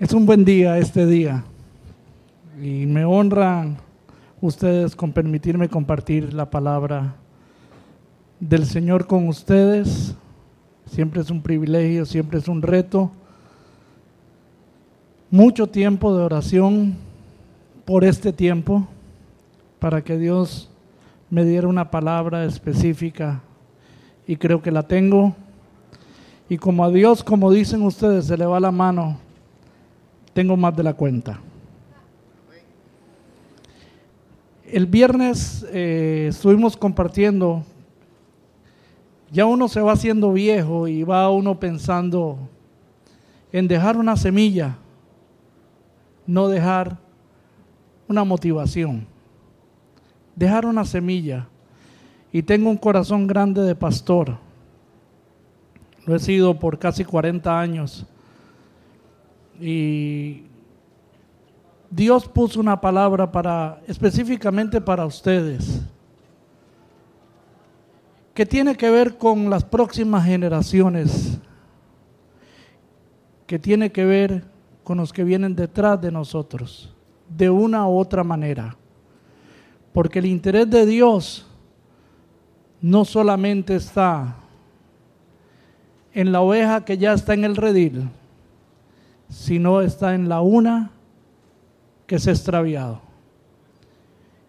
Es un buen día este día y me honran ustedes con permitirme compartir la palabra del Señor con ustedes. Siempre es un privilegio, siempre es un reto. Mucho tiempo de oración por este tiempo para que Dios me diera una palabra específica y creo que la tengo. Y como a Dios, como dicen ustedes, se le va la mano, tengo más de la cuenta. El viernes estuvimos compartiendo, ya uno se va haciendo viejo y va uno pensando en dejar una semilla, no dejar una motivación, dejar una semilla. Y tengo un corazón grande de pastor, lo he sido por casi 40 años y Dios puso una palabra específicamente para ustedes que tiene que ver con las próximas generaciones, que tiene que ver con los que vienen detrás de nosotros de una u otra manera, porque el interés de Dios no solamente está en la oveja que ya está en el redil, sino está en la una que se ha extraviado.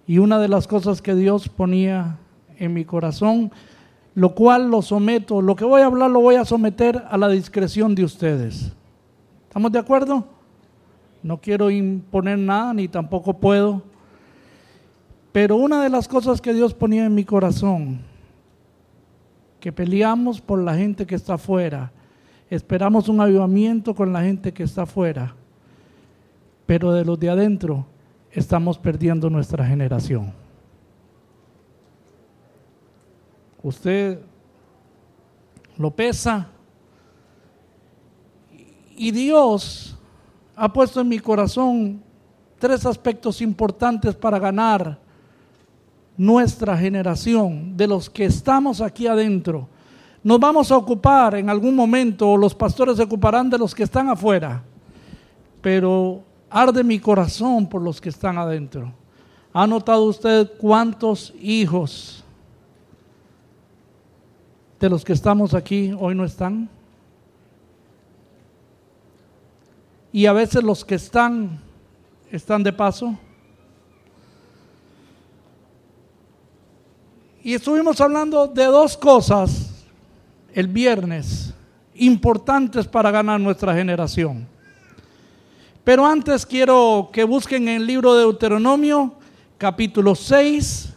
Y una de las cosas que Dios ponía en mi corazón, lo cual lo someto, lo que voy a hablar lo voy a someter a la discreción de ustedes. ¿Estamos de acuerdo? No quiero imponer nada, ni tampoco puedo. Pero una de las cosas que Dios ponía en mi corazón, que peleamos por la gente que está afuera, esperamos un avivamiento con la gente que está afuera, pero de los de adentro estamos perdiendo nuestra generación. Usted lo pesa y Dios ha puesto en mi corazón tres aspectos importantes para ganar nuestra generación, de los que estamos aquí adentro. Nos vamos a ocupar en algún momento, o los pastores se ocuparán de los que están afuera, pero arde mi corazón por los que están adentro. ¿Ha notado usted cuántos hijos de los que estamos aquí hoy no están? Y a veces los que están de paso. Y estuvimos hablando de dos cosas el viernes importantes para ganar nuestra generación. Pero antes quiero que busquen en el libro de Deuteronomio, capítulo 6.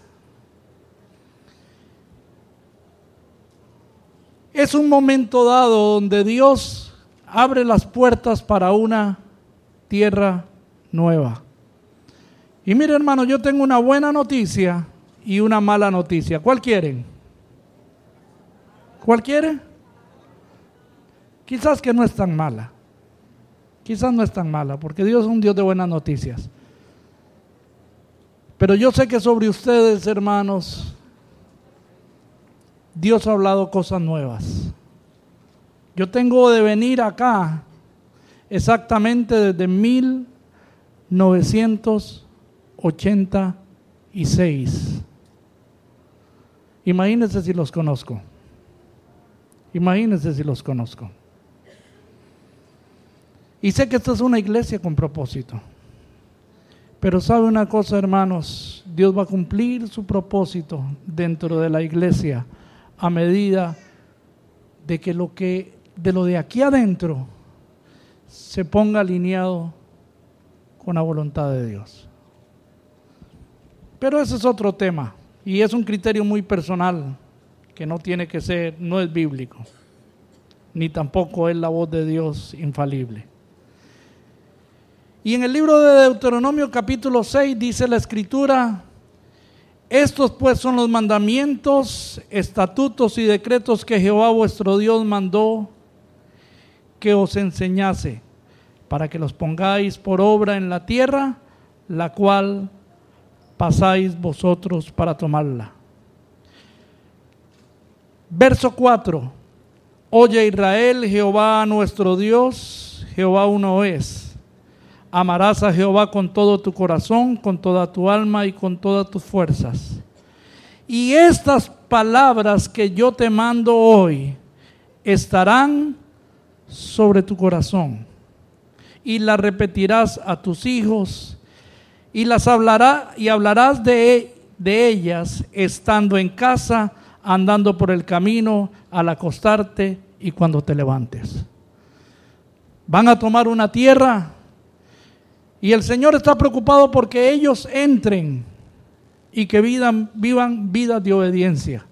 Es un momento dado donde Dios abre las puertas para una tierra nueva. Y mire, hermano, yo tengo una buena noticia y una mala noticia. ¿Cuál quieren? ¿Cuál quiere? Quizás que no es tan mala. Quizás no es tan mala, porque Dios es un Dios de buenas noticias. Pero yo sé que sobre ustedes, hermanos, Dios ha hablado cosas nuevas. Yo tengo de venir acá exactamente desde 1986. Imagínense si los conozco. Imagínense si los conozco. Y sé que esta es una iglesia con propósito. Pero sabe una cosa, hermanos, Dios va a cumplir su propósito dentro de la iglesia a medida de que lo de aquí adentro se ponga alineado con la voluntad de Dios. Pero ese es otro tema y es un criterio muy personal, que no es bíblico, ni tampoco es la voz de Dios infalible. Y en el libro de Deuteronomio capítulo 6 dice la Escritura: estos pues son los mandamientos, estatutos y decretos que Jehová vuestro Dios mandó que os enseñase, para que los pongáis por obra en la tierra, la cual pasáis vosotros para tomarla. Verso 4: Oye Israel, Jehová nuestro Dios, Jehová uno es. Amarás a Jehová con todo tu corazón, con toda tu alma y con todas tus fuerzas. Y estas palabras que yo te mando hoy estarán sobre tu corazón. Y las repetirás a tus hijos y las hablarás de ellas estando en casa, andando por el camino, al acostarte y cuando te levantes. Van a tomar una tierra y el Señor está preocupado porque ellos entren y que vivan vidas de obediencia.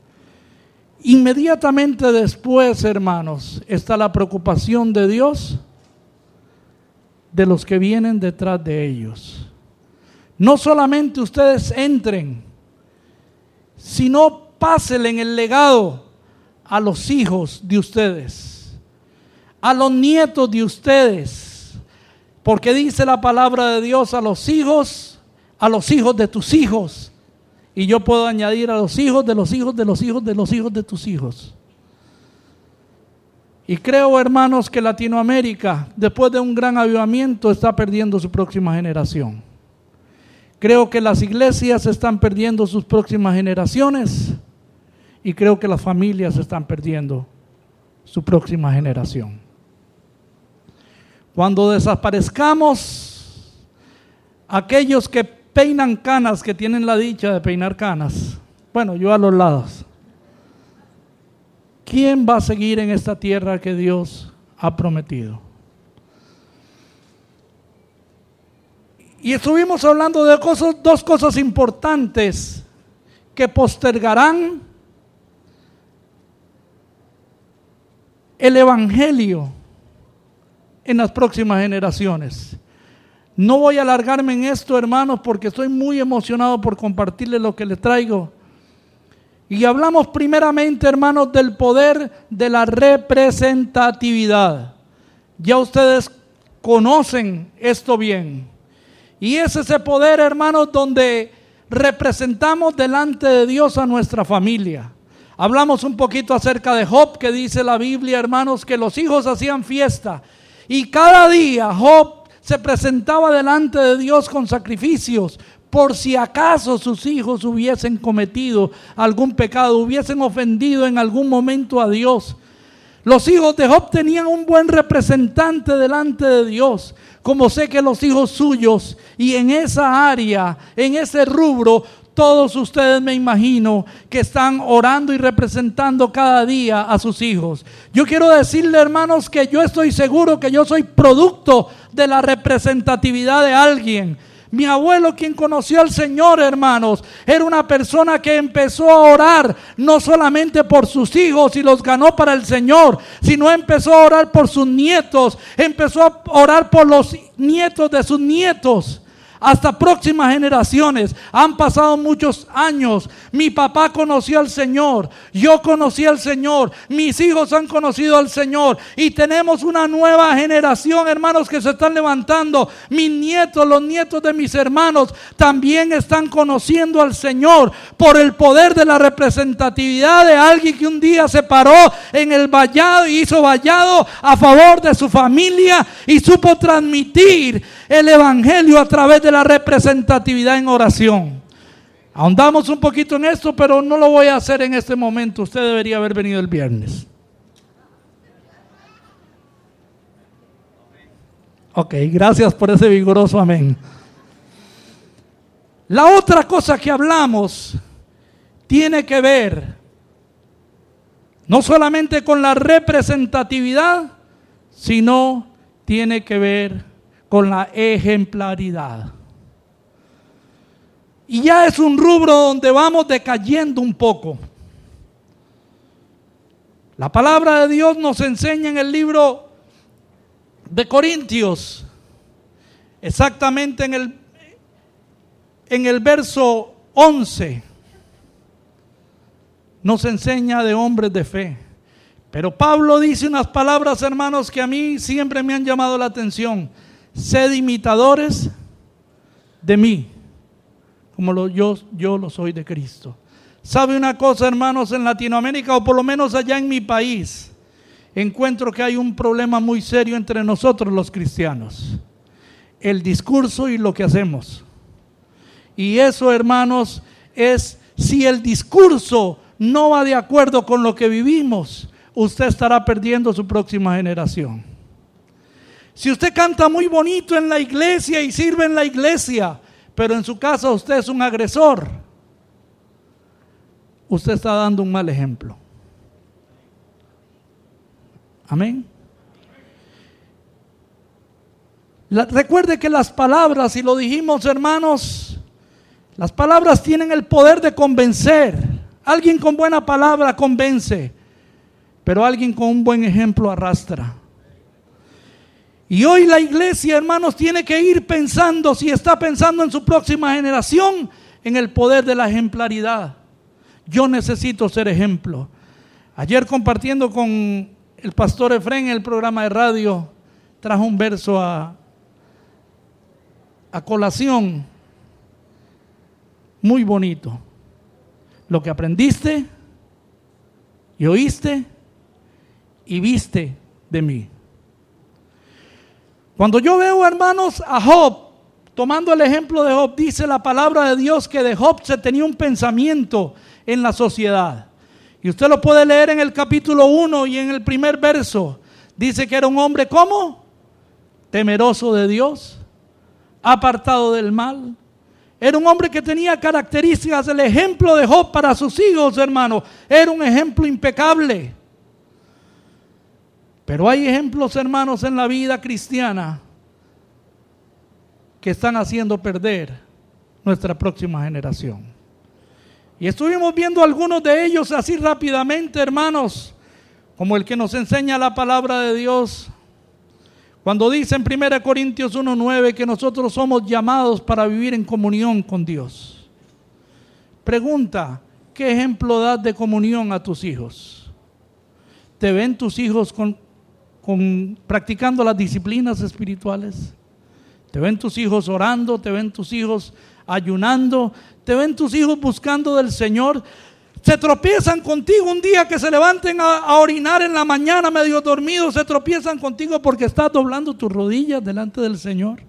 Inmediatamente después, hermanos, está la preocupación de Dios de los que vienen detrás de ellos. No solamente ustedes entren, sino pásenle el legado a los hijos de ustedes, a los nietos de ustedes, porque dice la palabra de Dios a los hijos de tus hijos, y yo puedo añadir a los hijos de los hijos de los hijos de los hijos de tus hijos. Y creo, hermanos, que Latinoamérica, después de un gran avivamiento, está perdiendo su próxima generación. Creo que las iglesias están perdiendo sus próximas generaciones y creo que las familias están perdiendo su próxima generación. Cuando desaparezcamos, aquellos que peinan canas, que tienen la dicha de peinar canas, bueno, yo a los lados, ¿quién va a seguir en esta tierra que Dios ha prometido? Y estuvimos hablando de dos cosas importantes que postergarán el evangelio en las próximas generaciones. No voy a alargarme en esto, hermanos, porque estoy muy emocionado por compartirles lo que les traigo. Y hablamos primeramente, hermanos, del poder de la representatividad. Ya ustedes conocen esto bien. Y es ese poder, hermanos, donde representamos delante de Dios a nuestra familia. Hablamos un poquito acerca de Job, que dice la Biblia, hermanos, que los hijos hacían fiesta. Y cada día Job se presentaba delante de Dios con sacrificios, por si acaso sus hijos hubiesen cometido algún pecado, hubiesen ofendido en algún momento a Dios. Los hijos de Job tenían un buen representante delante de Dios, como sé que los hijos suyos, y en esa área, en ese rubro, todos ustedes me imagino que están orando y representando cada día a sus hijos. Yo quiero decirle, hermanos, que yo estoy seguro que yo soy producto de la representatividad de alguien. Mi abuelo, quien conoció al Señor, hermanos, era una persona que empezó a orar no solamente por sus hijos y los ganó para el Señor, sino empezó a orar por sus nietos, empezó a orar por los nietos de sus nietos, hasta próximas generaciones. Han pasado muchos años. Mi papá conoció al Señor, yo conocí al Señor, mis hijos han conocido al Señor y tenemos una nueva generación, hermanos, que se están levantando. Mis nietos, los nietos de mis hermanos también están conociendo al Señor por el poder de la representatividad de alguien que un día se paró en el vallado y hizo vallado a favor de su familia y supo transmitir el evangelio a través de la representatividad en oración. Ahondamos un poquito en esto, pero no lo voy a hacer en este momento. Usted debería haber venido el viernes. Ok, gracias por ese vigoroso amén. La otra cosa que hablamos tiene que ver no solamente con la representatividad, sino tiene que ver con la ejemplaridad. Y ya es un rubro donde vamos decayendo un poco. La palabra de Dios nos enseña en el libro de Corintios, exactamente en el verso 11, nos enseña de hombres de fe. Pero Pablo dice unas palabras, hermanos, que a mí siempre me han llamado la atención. Sed imitadores de mí, como yo lo soy de Cristo. ¿Sabe una cosa, hermanos? En Latinoamérica, o por lo menos allá en mi país, encuentro que hay un problema muy serio entre nosotros los cristianos. el discurso y lo que hacemos. Y eso, hermanos, es, si el discurso no va de acuerdo con lo que vivimos, usted estará perdiendo su próxima generación. Si usted canta muy bonito en la iglesia y sirve en la iglesia, pero en su casa usted es un agresor, usted está dando un mal ejemplo. Amén. Recuerde que las palabras, y lo dijimos, hermanos, las palabras tienen el poder de convencer. Alguien con buena palabra convence, pero alguien con un buen ejemplo arrastra. Y hoy la iglesia, hermanos, tiene que ir pensando, si está pensando en su próxima generación, en el poder de la ejemplaridad. Yo necesito ser ejemplo. Ayer, compartiendo con el pastor Efrén en el programa de radio, trajo un verso a colación muy bonito. Lo que aprendiste y oíste y viste de mí. Cuando yo veo, hermanos, a Job, tomando el ejemplo de Job, dice la palabra de Dios que de Job se tenía un pensamiento en la sociedad. Y usted lo puede leer en el capítulo 1 y en el primer verso. Dice que era un hombre, ¿cómo? Temeroso de Dios, apartado del mal. Era un hombre que tenía características, el ejemplo de Job para sus hijos, hermanos. Era un ejemplo impecable. Pero hay ejemplos, hermanos, en la vida cristiana que están haciendo perder nuestra próxima generación. Y estuvimos viendo algunos de ellos así rápidamente, hermanos, como el que nos enseña la palabra de Dios. Cuando dice en 1 Corintios 1:9 que nosotros somos llamados para vivir en comunión con Dios. Pregunta, ¿qué ejemplo das de comunión a tus hijos? ¿Te ven tus hijos practicando las disciplinas espirituales? ¿Te ven tus hijos orando? ¿Te ven tus hijos ayunando? ¿Te ven tus hijos buscando del Señor? Se tropiezan contigo un día que se levanten a orinar en la mañana medio dormidos. Se tropiezan contigo porque estás doblando tus rodillas delante del Señor.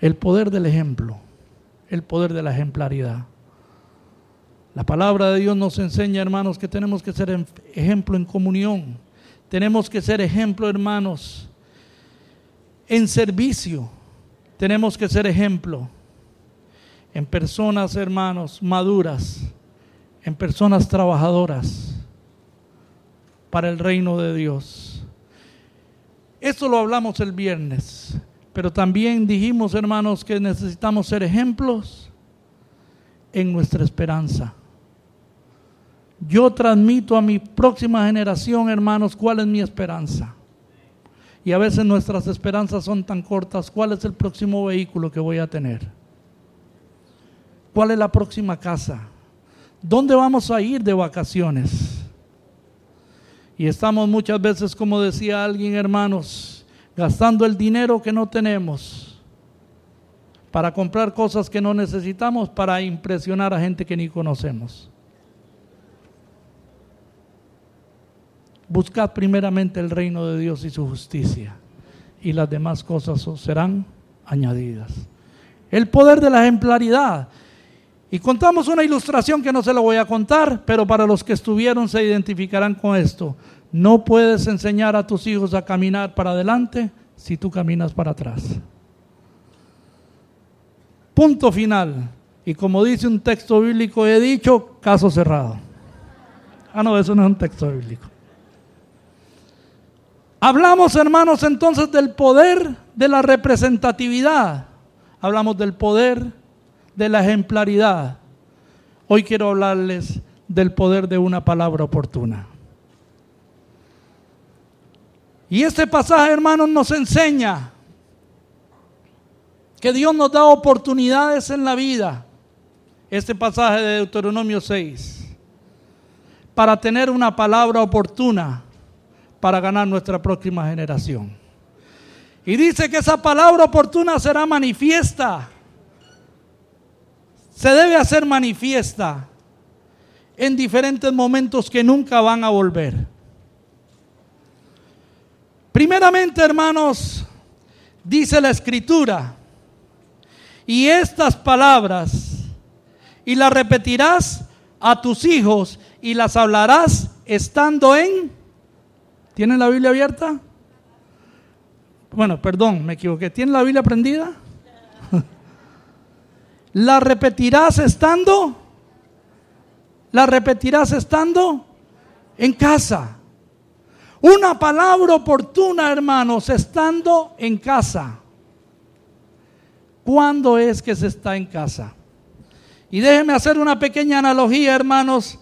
El poder del ejemplo, el poder de la ejemplaridad. La palabra de Dios nos enseña, hermanos, que tenemos que ser ejemplo en comunión. Tenemos que ser ejemplo, hermanos, en servicio. Tenemos que ser ejemplo en personas, hermanos, maduras, en personas trabajadoras para el reino de Dios. Esto lo hablamos el viernes, pero también dijimos, hermanos, que necesitamos ser ejemplos en nuestra esperanza. Yo transmito a mi próxima generación, hermanos, cuál es mi esperanza. Y a veces nuestras esperanzas son tan cortas. ¿Cuál es el próximo vehículo que voy a tener? ¿Cuál es la próxima casa? ¿Dónde vamos a ir de vacaciones? Y estamos muchas veces, como decía alguien, hermanos, gastando el dinero que no tenemos para comprar cosas que no necesitamos, para impresionar a gente que ni conocemos. Buscad primeramente el reino de Dios y su justicia, y las demás cosas os serán añadidas. El poder de la ejemplaridad. Y contamos una ilustración que no se la voy a contar, pero para los que estuvieron se identificarán con esto. No puedes enseñar a tus hijos a caminar para adelante si tú caminas para atrás. Punto final. Y como dice un texto bíblico, he dicho, caso cerrado. Ah, no, eso no es un texto bíblico. Hablamos, hermanos, entonces del poder de la representatividad. Hablamos del poder de la ejemplaridad. Hoy quiero hablarles del poder de una palabra oportuna. Y este pasaje, hermanos, nos enseña que Dios nos da oportunidades en la vida. Este pasaje de Deuteronomio 6, para tener una palabra oportuna para ganar nuestra próxima generación. Y dice que esa palabra oportuna será manifiesta. Se debe hacer manifiesta en diferentes momentos que nunca van a volver. Primeramente, hermanos, dice la Escritura: y estas palabras, y las repetirás a tus hijos, y las hablarás estando en... ¿Tienen la Biblia abierta? Bueno, perdón, me equivoqué. ¿Tienen la Biblia prendida? La repetirás estando en casa. Una palabra oportuna, hermanos, estando en casa. ¿Cuándo es que se está en casa? Y déjenme hacer una pequeña analogía, hermanos,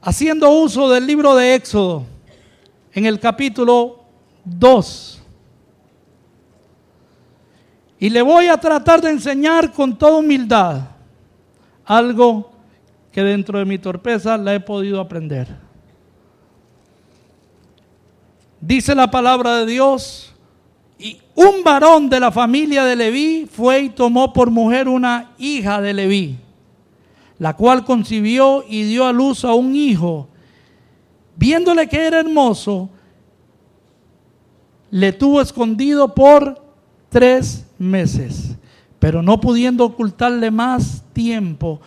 haciendo uso del libro de Éxodo, en el capítulo 2. Y le voy a tratar de enseñar con toda humildad algo que dentro de mi torpeza la he podido aprender. Dice la palabra de Dios: y un varón de la familia de Leví fue y tomó por mujer una hija de Leví, la cual concibió y dio a luz a un hijo. Viéndole que era hermoso, le tuvo escondido por 3 meses, pero no pudiendo ocultarle más tiempo,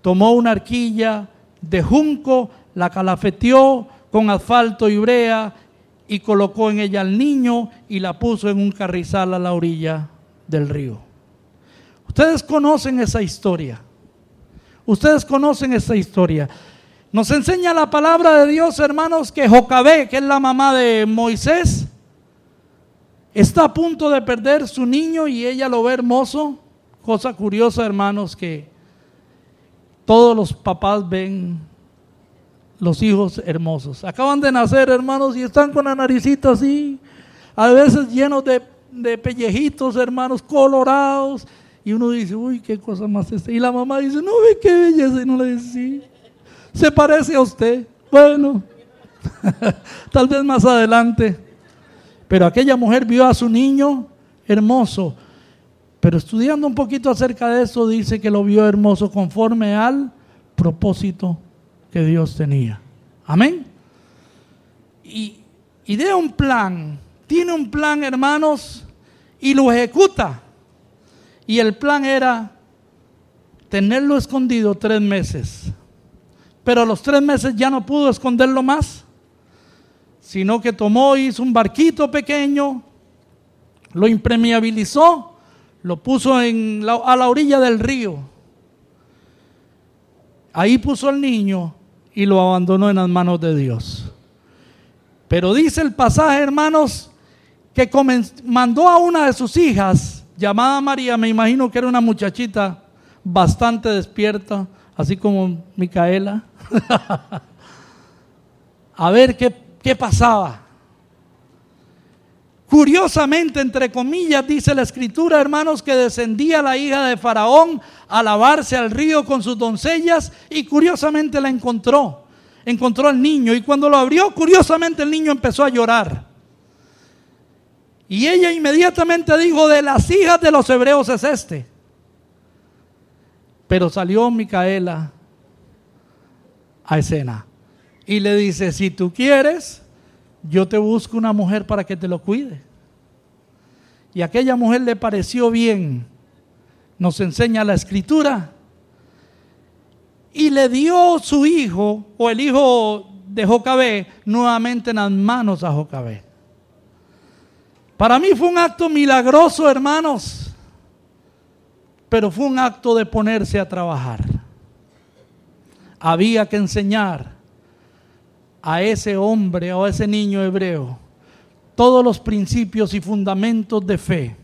tomó una arquilla de junco, la calafeteó con asfalto y brea, y colocó en ella al niño y la puso en un carrizal a la orilla del río. Ustedes conocen esa historia. Nos enseña la palabra de Dios, hermanos, que Jocabé, que es la mamá de Moisés, está a punto de perder su niño y ella lo ve hermoso. Cosa curiosa, hermanos, que todos los papás ven los hijos hermosos. Acaban de nacer, hermanos, y están con la naricita así, a veces llenos de pellejitos, hermanos, colorados. Y uno dice: uy, qué cosa más esta. Y la mamá dice: no, ve qué belleza. Y no le dice: sí, se parece a usted. Bueno, tal vez más adelante. Pero aquella mujer vio a su niño hermoso. Pero estudiando un poquito acerca de eso, dice que lo vio hermoso conforme al propósito que Dios tenía. Amén. Y de un plan, tiene un plan, hermanos, y lo ejecuta. Y el plan era tenerlo escondido 3 meses. Pero a los 3 meses ya no pudo esconderlo más, sino que tomó, hizo un barquito pequeño, lo impermeabilizó, lo puso a la orilla del río. Ahí puso al niño y lo abandonó en las manos de Dios. Pero dice el pasaje, hermanos, que mandó a una de sus hijas, llamada María. Me imagino que era una muchachita bastante despierta, así como Micaela, a ver qué pasaba. Curiosamente, entre comillas, dice la Escritura, hermanos, que descendía la hija de Faraón a lavarse al río con sus doncellas, y curiosamente la encontró al niño, y cuando lo abrió, curiosamente el niño empezó a llorar. Y ella inmediatamente dijo: de las hijas de los hebreos es este. Pero salió Micaela a escena y le dice: si tú quieres, yo te busco una mujer para que te lo cuide. Y a aquella mujer le pareció bien, nos enseña la Escritura, y le dio su hijo, o el hijo de Jocabé, nuevamente en las manos a Jocabé. Para mí fue un acto milagroso, hermanos, pero fue un acto de ponerse a trabajar. Había que enseñar a ese hombre o a ese niño hebreo todos los principios y fundamentos de fe.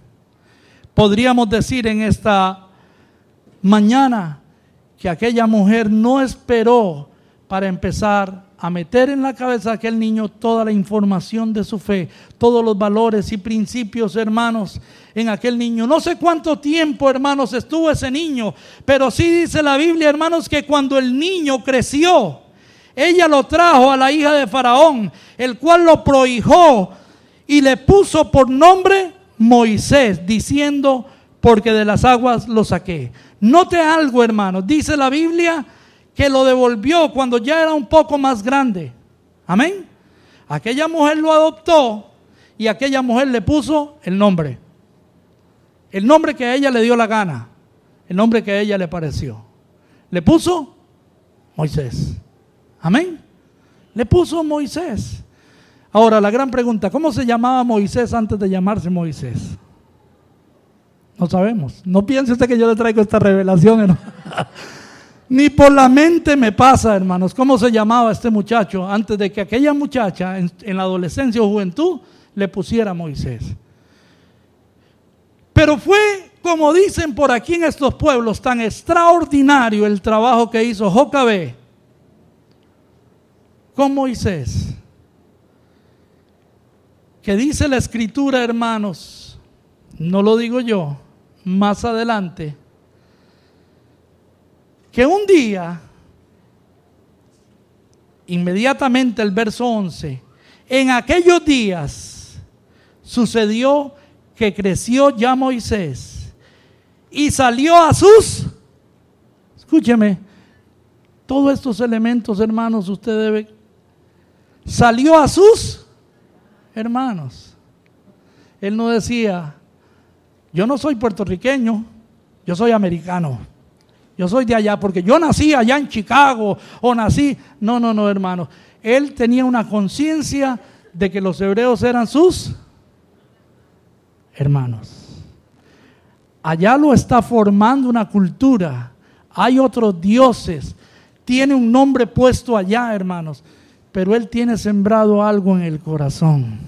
Podríamos decir en esta mañana que aquella mujer no esperó para empezar a meter en la cabeza a aquel niño toda la información de su fe, todos los valores y principios, hermanos, en aquel niño. No sé cuánto tiempo, hermanos, estuvo ese niño, pero sí dice la Biblia, hermanos, que cuando el niño creció, ella lo trajo a la hija de Faraón, el cual lo prohijó y le puso por nombre Moisés, diciendo: porque de las aguas lo saqué. Note algo, hermanos, dice la Biblia que lo devolvió cuando ya era un poco más grande. Amén. Aquella mujer lo adoptó y aquella mujer le puso el nombre que a ella le dio la gana, el nombre que a ella le pareció. Le puso Moisés. Amén. Le puso Moisés. Ahora, la gran pregunta, ¿cómo se llamaba Moisés antes de llamarse Moisés? No sabemos. No piense usted que yo le traigo esta revelación, hermano. Ni por la mente me pasa, hermanos, cómo se llamaba este muchacho antes de que aquella muchacha en la adolescencia o juventud le pusiera Moisés. Pero fue, como dicen por aquí en estos pueblos, tan extraordinario el trabajo que hizo Jocabé con Moisés, que dice la escritura, hermanos, no lo digo yo, más adelante, que un día, inmediatamente el verso 11, en aquellos días sucedió que creció ya Moisés y salió a sus, escúcheme, todos estos elementos, hermanos, usted debe, salió a sus hermanos. Él no decía, yo no soy puertorriqueño, yo soy americano. Yo soy de allá porque yo nací allá en Chicago o nací. No, no, no, hermano. Él tenía una conciencia de que los hebreos eran sus hermanos. Allá lo está formando una cultura. Hay otros dioses. Tiene un nombre puesto allá, hermanos. Pero él tiene sembrado algo en el corazón.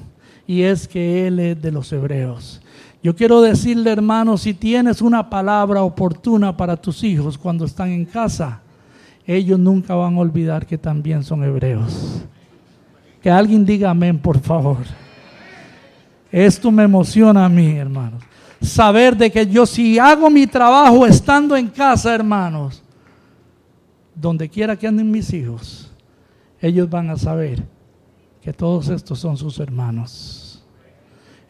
Y es que él es de los hebreos. Yo quiero decirle, hermano, si tienes una palabra oportuna para tus hijos cuando están en casa, ellos nunca van a olvidar que también son hebreos. Que alguien diga amén, por favor. Esto me emociona a mí, hermanos. Saber de que yo, si hago mi trabajo estando en casa, hermanos, donde quiera que anden mis hijos, ellos van a saber que todos estos son sus hermanos.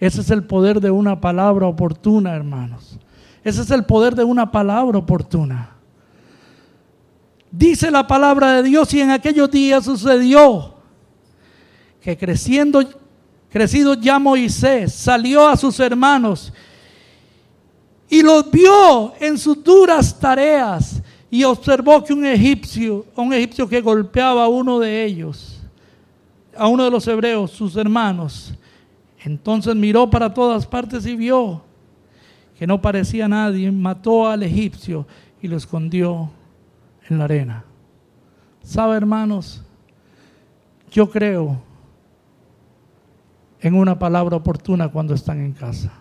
Ese es el poder de una palabra oportuna, hermanos. Ese es el poder de una palabra oportuna. Dice la palabra de Dios, y en aquellos días sucedió que crecido ya Moisés, salió a sus hermanos y los vio en sus duras tareas y observó que un egipcio que golpeaba a uno de ellos, a uno de los hebreos, sus hermanos. Entonces miró para todas partes y vio que no parecía nadie, mató al egipcio y lo escondió en la arena. ¿Sabe, hermanos? Yo creo en una palabra oportuna cuando están en casa.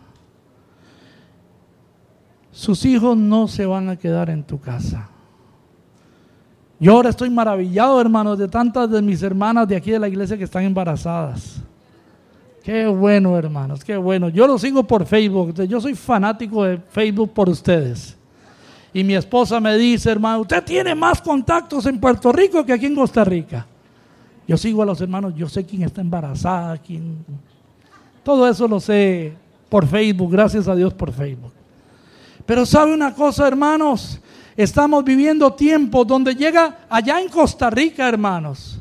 Sus hijos no se van a quedar en tu casa. Yo ahora estoy maravillado, hermanos, de tantas de mis hermanas de aquí de la iglesia que están embarazadas. Qué bueno, hermanos, qué bueno. Yo lo sigo por Facebook. Yo soy fanático de Facebook por ustedes. Y mi esposa me dice, hermano, usted tiene más contactos en Puerto Rico que aquí en Costa Rica. Yo sigo a los hermanos, yo sé quién está embarazada, quién. Todo eso lo sé por Facebook, gracias a Dios por Facebook. Pero ¿sabe una cosa, hermanos? Estamos viviendo tiempos donde llega allá en Costa Rica, hermanos,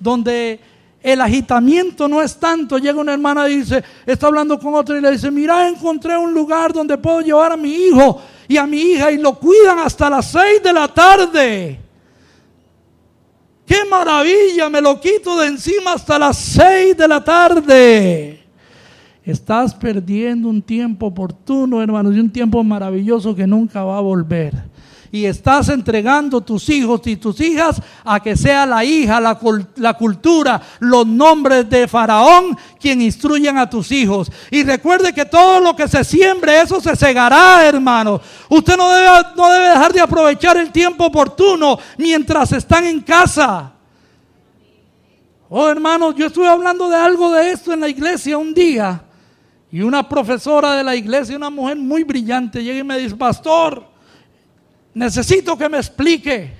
donde el agitamiento no es tanto. Llega una hermana y dice, está hablando con otra y le dice, mira, encontré un lugar donde puedo llevar a mi hijo y a mi hija y lo cuidan hasta las 6 de la tarde. ¡Qué maravilla! Me lo quito de encima hasta las 6 de la tarde. Estás perdiendo un tiempo oportuno, hermanos, y un tiempo maravilloso que nunca va a volver. Y estás entregando tus hijos y tus hijas a que sea la hija, la cultura, los nombres de Faraón quien instruyan a tus hijos. Y recuerde que todo lo que se siembre, eso se segará, hermano. Usted no debe dejar de aprovechar el tiempo oportuno mientras están en casa. Oh, hermanos, yo estuve hablando de algo de esto en la iglesia un día. Y una profesora de la iglesia, una mujer muy brillante, llega y me dice, pastor, necesito que me explique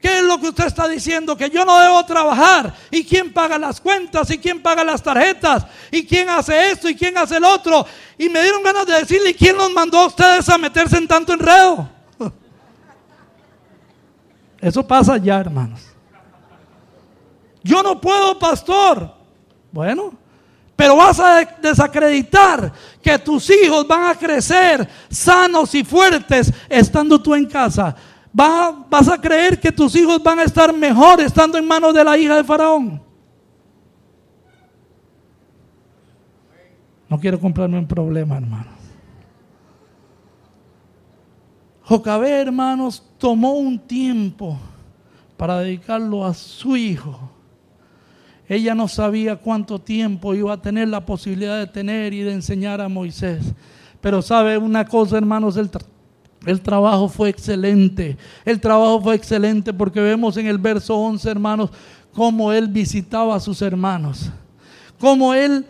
qué es lo que usted está diciendo, que yo no debo trabajar, y quién paga las cuentas, y quién paga las tarjetas, y quién hace esto, y quién hace el otro. Y me dieron ganas de decirle, ¿quién los mandó a ustedes a meterse en tanto enredo? Eso pasa ya, hermanos. Yo no puedo, pastor. Bueno, Pero vas a desacreditar que tus hijos van a crecer sanos y fuertes estando tú en casa. Vas a creer que tus hijos van a estar mejor estando en manos de la hija de Faraón. No quiero comprarme un problema, hermanos. Jocabé, hermanos, tomó un tiempo para dedicarlo a su hijo. Ella no sabía cuánto tiempo iba a tener la posibilidad de tener y de enseñar a Moisés. Pero sabe una cosa, hermanos, el trabajo fue excelente. El trabajo fue excelente porque vemos en el verso 11, hermanos, cómo él visitaba a sus hermanos. Cómo él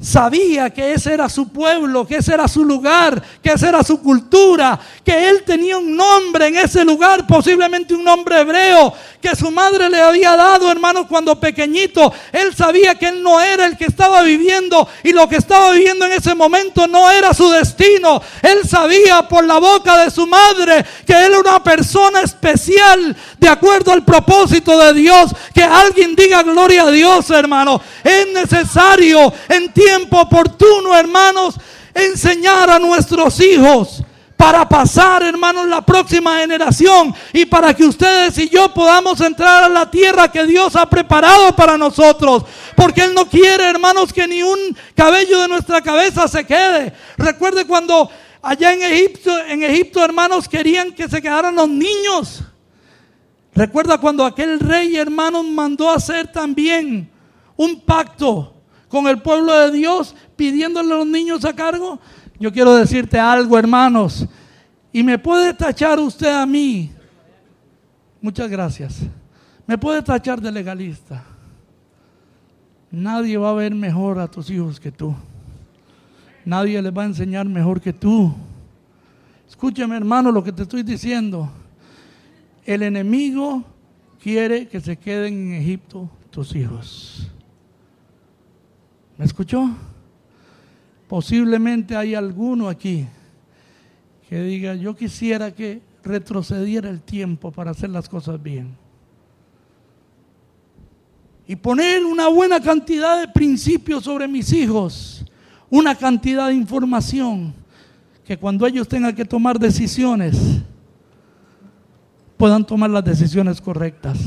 sabía que ese era su pueblo, que ese era su lugar, que esa era su cultura, que él tenía un nombre en ese lugar, posiblemente un nombre hebreo que su madre le había dado, hermanos, cuando pequeñito. Él sabía que él no era el que estaba viviendo, y lo que estaba viviendo en ese momento no era su destino. Él sabía por la boca de su madre que él era una persona especial de acuerdo al propósito de Dios. Que alguien diga gloria a Dios, hermano. Es necesario en tiempo oportuno, hermanos, enseñar a nuestros hijos para pasar, hermanos, la próxima generación, y para que ustedes y yo podamos entrar a la tierra que Dios ha preparado para nosotros, porque Él no quiere, hermanos, que ni un cabello de nuestra cabeza se quede. Recuerde cuando allá en Egipto, hermanos, querían que se quedaran los niños. Recuerda cuando aquel rey, hermanos, mandó hacer también un pacto con el pueblo de Dios, pidiéndole a los niños a cargo. Yo quiero decirte algo, hermanos, y me puede tachar usted a mí, muchas gracias, me puede tachar de legalista. Nadie va a ver mejor a tus hijos que tú. Nadie les va a enseñar mejor que tú. Escúchame, hermano, lo que te estoy diciendo. El enemigo quiere que se queden en Egipto tus hijos. ¿Me escuchó? Posiblemente hay alguno aquí que diga: yo quisiera que retrocediera el tiempo para hacer las cosas bien y poner una buena cantidad de principios sobre mis hijos, una cantidad de información que cuando ellos tengan que tomar decisiones puedan tomar las decisiones correctas.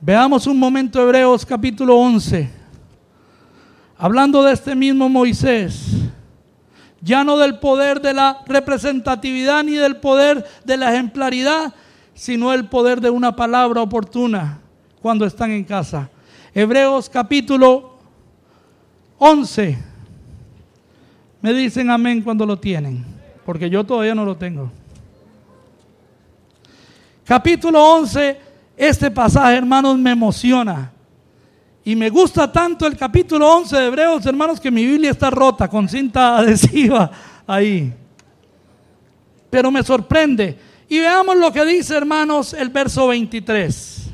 Veamos un momento Hebreos capítulo 11. Hablando de este mismo Moisés, ya no del poder de la representatividad ni del poder de la ejemplaridad, sino el poder de una palabra oportuna cuando están en casa. Hebreos capítulo 11. Me dicen amén cuando lo tienen, porque yo todavía no lo tengo. Capítulo 11, este pasaje, hermanos, me emociona. Y me gusta tanto el capítulo 11 de Hebreos, hermanos, que mi Biblia está rota con cinta adhesiva ahí. Pero me sorprende. Y veamos lo que dice, hermanos, el verso 23.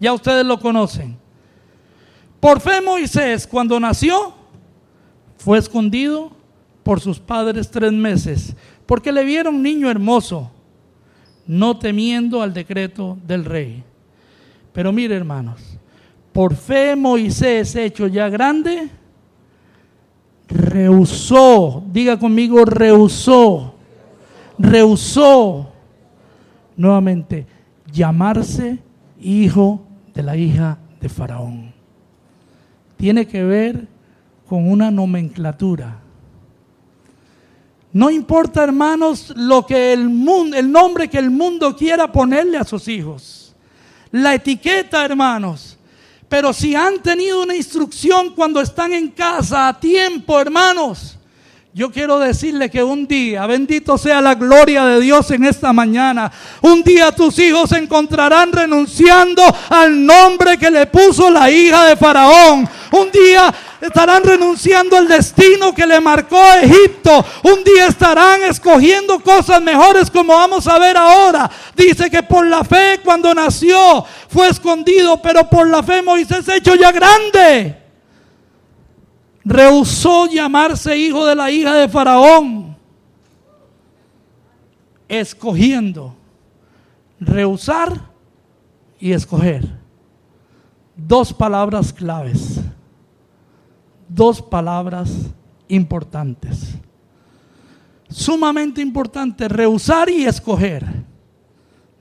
Ya ustedes lo conocen. Por fe Moisés, cuando nació, fue escondido por sus padres 3 meses, porque le vieron niño hermoso, no temiendo al decreto del rey. Pero mire, hermanos, por fe Moisés, hecho ya grande, rehusó, diga conmigo, rehusó nuevamente llamarse hijo de la hija de Faraón. Tiene que ver con una nomenclatura. No importa, hermanos, lo que el mundo, el nombre que el mundo quiera ponerle a sus hijos, la etiqueta, hermanos. Pero si han tenido una instrucción cuando están en casa a tiempo, hermanos, yo quiero decirle que un día, bendito sea la gloria de Dios en esta mañana, un día tus hijos se encontrarán renunciando al nombre que le puso la hija de Faraón. Un día estarán renunciando al destino que le marcó Egipto. Un día estarán escogiendo cosas mejores, como vamos a ver ahora. Dice que por la fe cuando nació fue escondido, pero por la fe Moisés, hecho ya grande, rehusó llamarse hijo de la hija de Faraón. Escogiendo, rehusar y escoger. Dos palabras claves. dos palabras importantes, sumamente importantes: rehusar y escoger.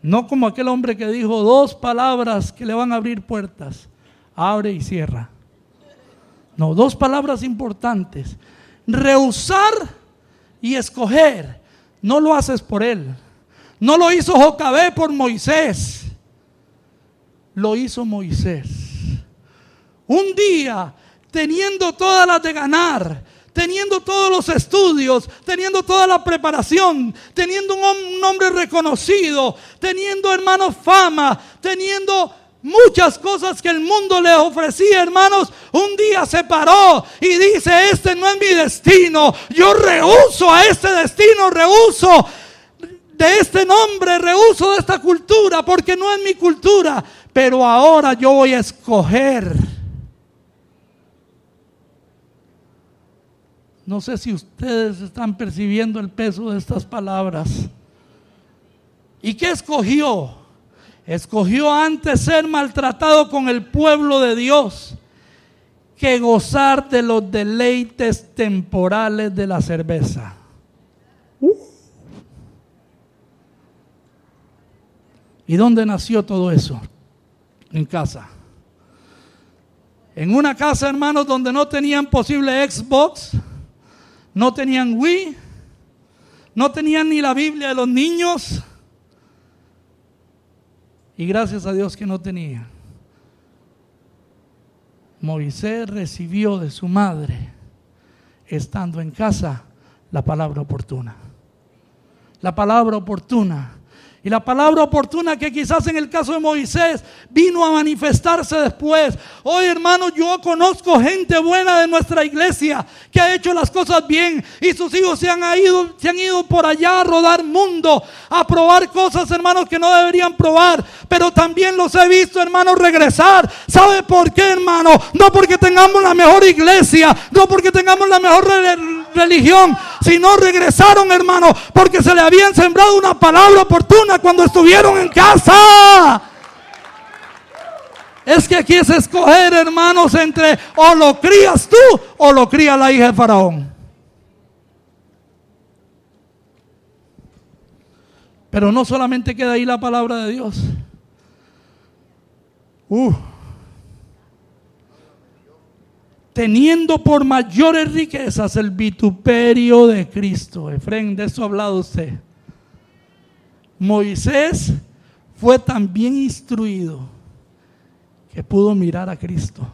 No como aquel hombre que dijo dos palabras que le van a abrir puertas, abre y cierra. No, dos palabras importantes: rehusar y escoger. No lo haces por él. No lo hizo Jocabé por Moisés, lo hizo Moisés. Un día, teniendo todas las de ganar, teniendo todos los estudios, teniendo toda la preparación, teniendo un nombre reconocido, teniendo, hermanos, fama, teniendo muchas cosas que el mundo les ofrecía, hermanos, un día se paró y dice: este no es mi destino, yo rehúso a este destino, rehúso de este nombre, rehúso de esta cultura, porque no es mi cultura. Pero ahora yo voy a escoger. No sé si ustedes están percibiendo el peso de estas palabras. ¿Y qué escogió? Escogió antes ser maltratado con el pueblo de Dios que gozar de los deleites temporales de la cerveza. ¿Y dónde nació todo eso? En casa. En una casa, hermanos, donde no tenían posible Xbox, no tenían Wii, no tenían ni la Biblia de los niños. Y gracias a Dios que no tenía. Moisés recibió de su madre, estando en casa, la palabra oportuna. La palabra oportuna. Y la palabra oportuna que quizás en el caso de Moisés vino a manifestarse después. Hoy, hermano, yo conozco gente buena de nuestra iglesia que ha hecho las cosas bien, y sus hijos se han ido por allá a rodar mundo, a probar cosas, hermanos, que no deberían probar. Pero también los he visto, hermanos, regresar. ¿Sabe por qué, hermano? No porque tengamos la mejor iglesia, no porque tengamos la mejor religión, sino regresaron, hermano, porque se le habían sembrado una palabra oportuna cuando estuvieron en casa. Es que aquí es escoger, hermanos, entre o lo crías tú o lo cría la hija de Faraón. Pero no solamente queda ahí la palabra de Dios. Teniendo por mayores riquezas el vituperio de Cristo. Efrén, de eso ha hablado usted. Moisés fue tan bien instruido que pudo mirar a Cristo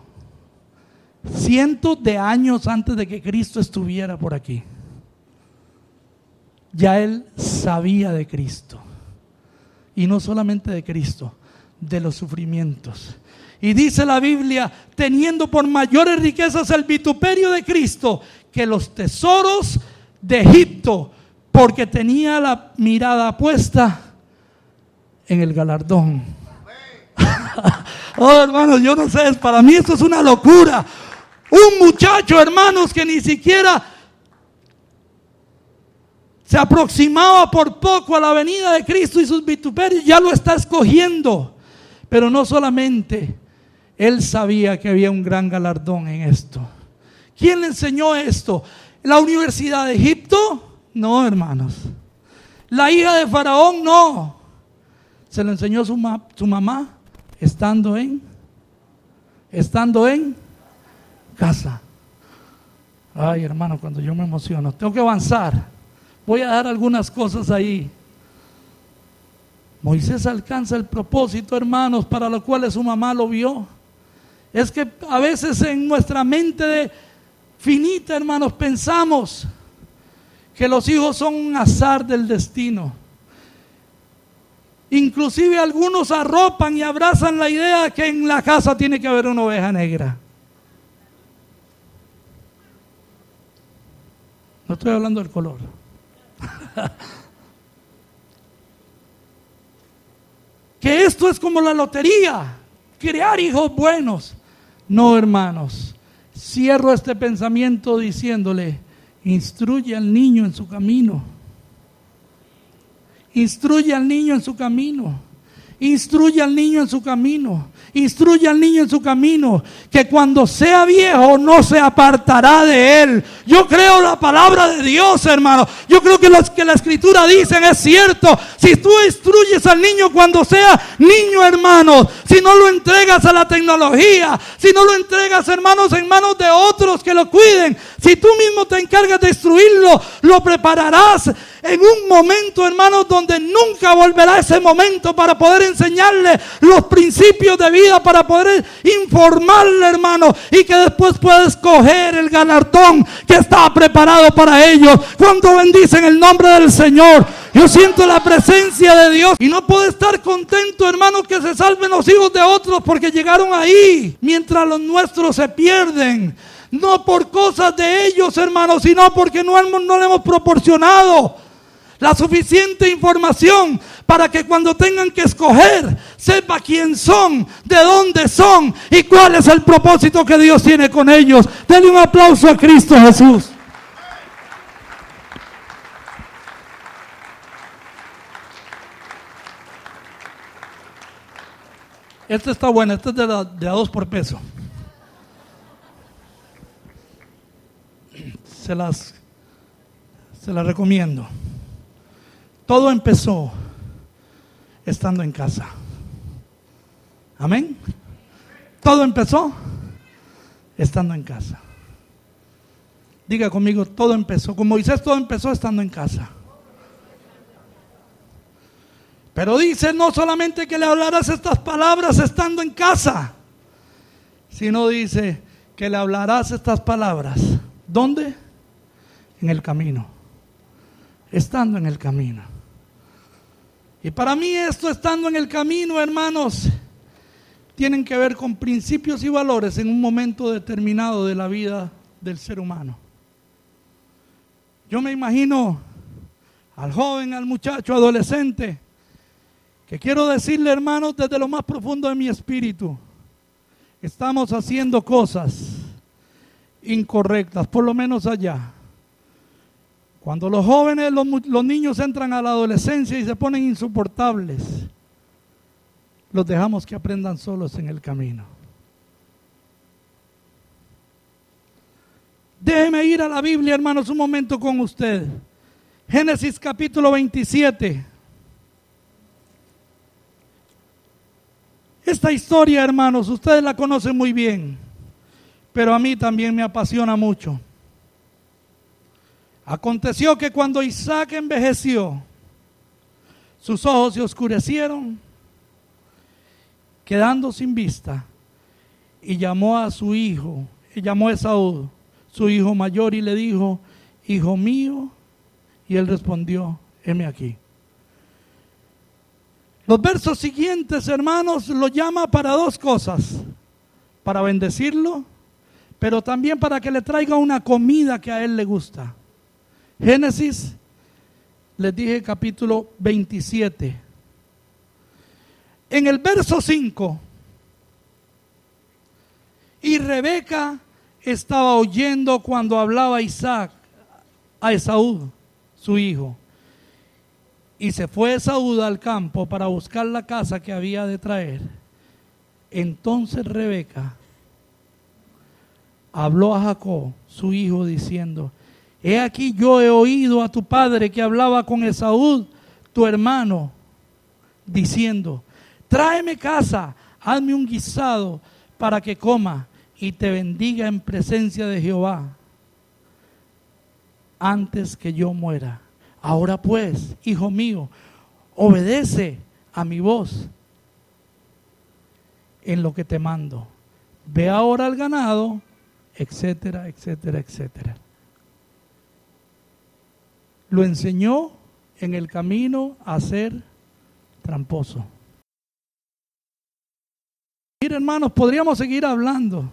cientos de años antes de que Cristo estuviera por aquí. Ya él sabía de Cristo, y no solamente de Cristo, de los sufrimientos. Y dice la Biblia: teniendo por mayores riquezas el vituperio de Cristo que los tesoros de Egipto, porque tenía la mirada puesta en el galardón. Oh, hermanos, yo no sé, para mí esto es una locura. Un muchacho, hermanos, que ni siquiera se aproximaba por poco a la venida de Cristo y sus vituperios, ya lo está escogiendo. Pero no solamente, él sabía que había un gran galardón en esto. ¿Quién le enseñó esto? ¿La Universidad de Egipto? No, hermanos. La hija de Faraón, no. Se lo enseñó su mamá estando en casa. Ay, hermano, cuando yo me emociono, tengo que avanzar. Voy a dar algunas cosas ahí. Moisés alcanza el propósito, hermanos, para lo cual su mamá lo vio. Es que a veces en nuestra mente finita, hermanos, pensamos que los hijos son un azar del destino. Inclusive algunos arropan y abrazan la idea que en la casa tiene que haber una oveja negra. No estoy hablando del color. Que esto es como la lotería, crear hijos buenos. No, hermanos, cierro este pensamiento diciéndole: instruye al niño en su camino. Instruye al niño en su camino. Instruye al niño en su camino. Instruye al niño en su camino, que cuando sea viejo no se apartará de él. Yo creo la palabra de Dios, hermano. Yo creo que lo que la escritura dice es cierto. Si tú instruyes al niño cuando sea niño, hermanos, si no lo entregas a la tecnología, si no lo entregas, hermanos, en manos de otros que lo cuiden, si tú mismo te encargas de instruirlo, lo prepararás en un momento, hermanos, donde nunca volverá ese momento, para poder enseñarle los principios de vida, para poder informarle, hermano, y que después pueda escoger el galardón que está preparado para ellos. Cuando bendicen el nombre del Señor, yo siento la presencia de Dios, y no puedo estar contento, hermano, que se salven los hijos de otros porque llegaron ahí, mientras los nuestros se pierden. No por cosas de ellos, hermanos, sino porque no le hemos proporcionado la suficiente información para que cuando tengan que escoger, sepa quién son, de dónde son y cuál es el propósito que Dios tiene con ellos. Denle un aplauso a Cristo Jesús. Esta está buena, esta es de a 2 por peso. Se las recomiendo. Todo empezó estando en casa. Amén. Todo empezó estando en casa. Diga conmigo, todo empezó. Con Moisés todo empezó estando en casa. Pero dice, no solamente que le hablarás estas palabras estando en casa, sino dice que le hablarás estas palabras. ¿Dónde? En el camino. Estando en el camino. Y para mí esto, estando en el camino, hermanos, tienen que ver con principios y valores en un momento determinado de la vida del ser humano. Yo me imagino al joven, al muchacho, adolescente, que quiero decirle, hermanos, desde lo más profundo de mi espíritu, estamos haciendo cosas incorrectas, por lo menos allá. Cuando los jóvenes, los niños entran a la adolescencia y se ponen insoportables, los dejamos que aprendan solos en el camino. Déjeme ir a la Biblia, hermanos, un momento con usted. Génesis capítulo 27. Esta historia, hermanos, ustedes la conocen muy bien, pero a mí también me apasiona mucho. Aconteció que cuando Isaac envejeció, sus ojos se oscurecieron, quedando sin vista, y llamó a Esaú, su hijo mayor, y le dijo, hijo mío, y él respondió, heme aquí. Los versos siguientes, hermanos, lo llama para 2 cosas, para bendecirlo, pero también para que le traiga una comida que a él le gusta. Génesis, les dije, capítulo 27. En el verso 5, y Rebeca estaba oyendo cuando hablaba Isaac a Esaú, su hijo. Y se fue Esaú al campo para buscar la caza que había de traer. Entonces Rebeca habló a Jacob, su hijo, diciendo, he aquí yo he oído a tu padre que hablaba con Esaú, tu hermano, diciendo, tráeme caza, hazme un guisado para que coma y te bendiga en presencia de Jehová antes que yo muera. Ahora pues, hijo mío, obedece a mi voz en lo que te mando. Ve ahora al ganado, etcétera, etcétera, etcétera. Lo enseñó en el camino a ser tramposo. Mira, hermanos, podríamos seguir hablando.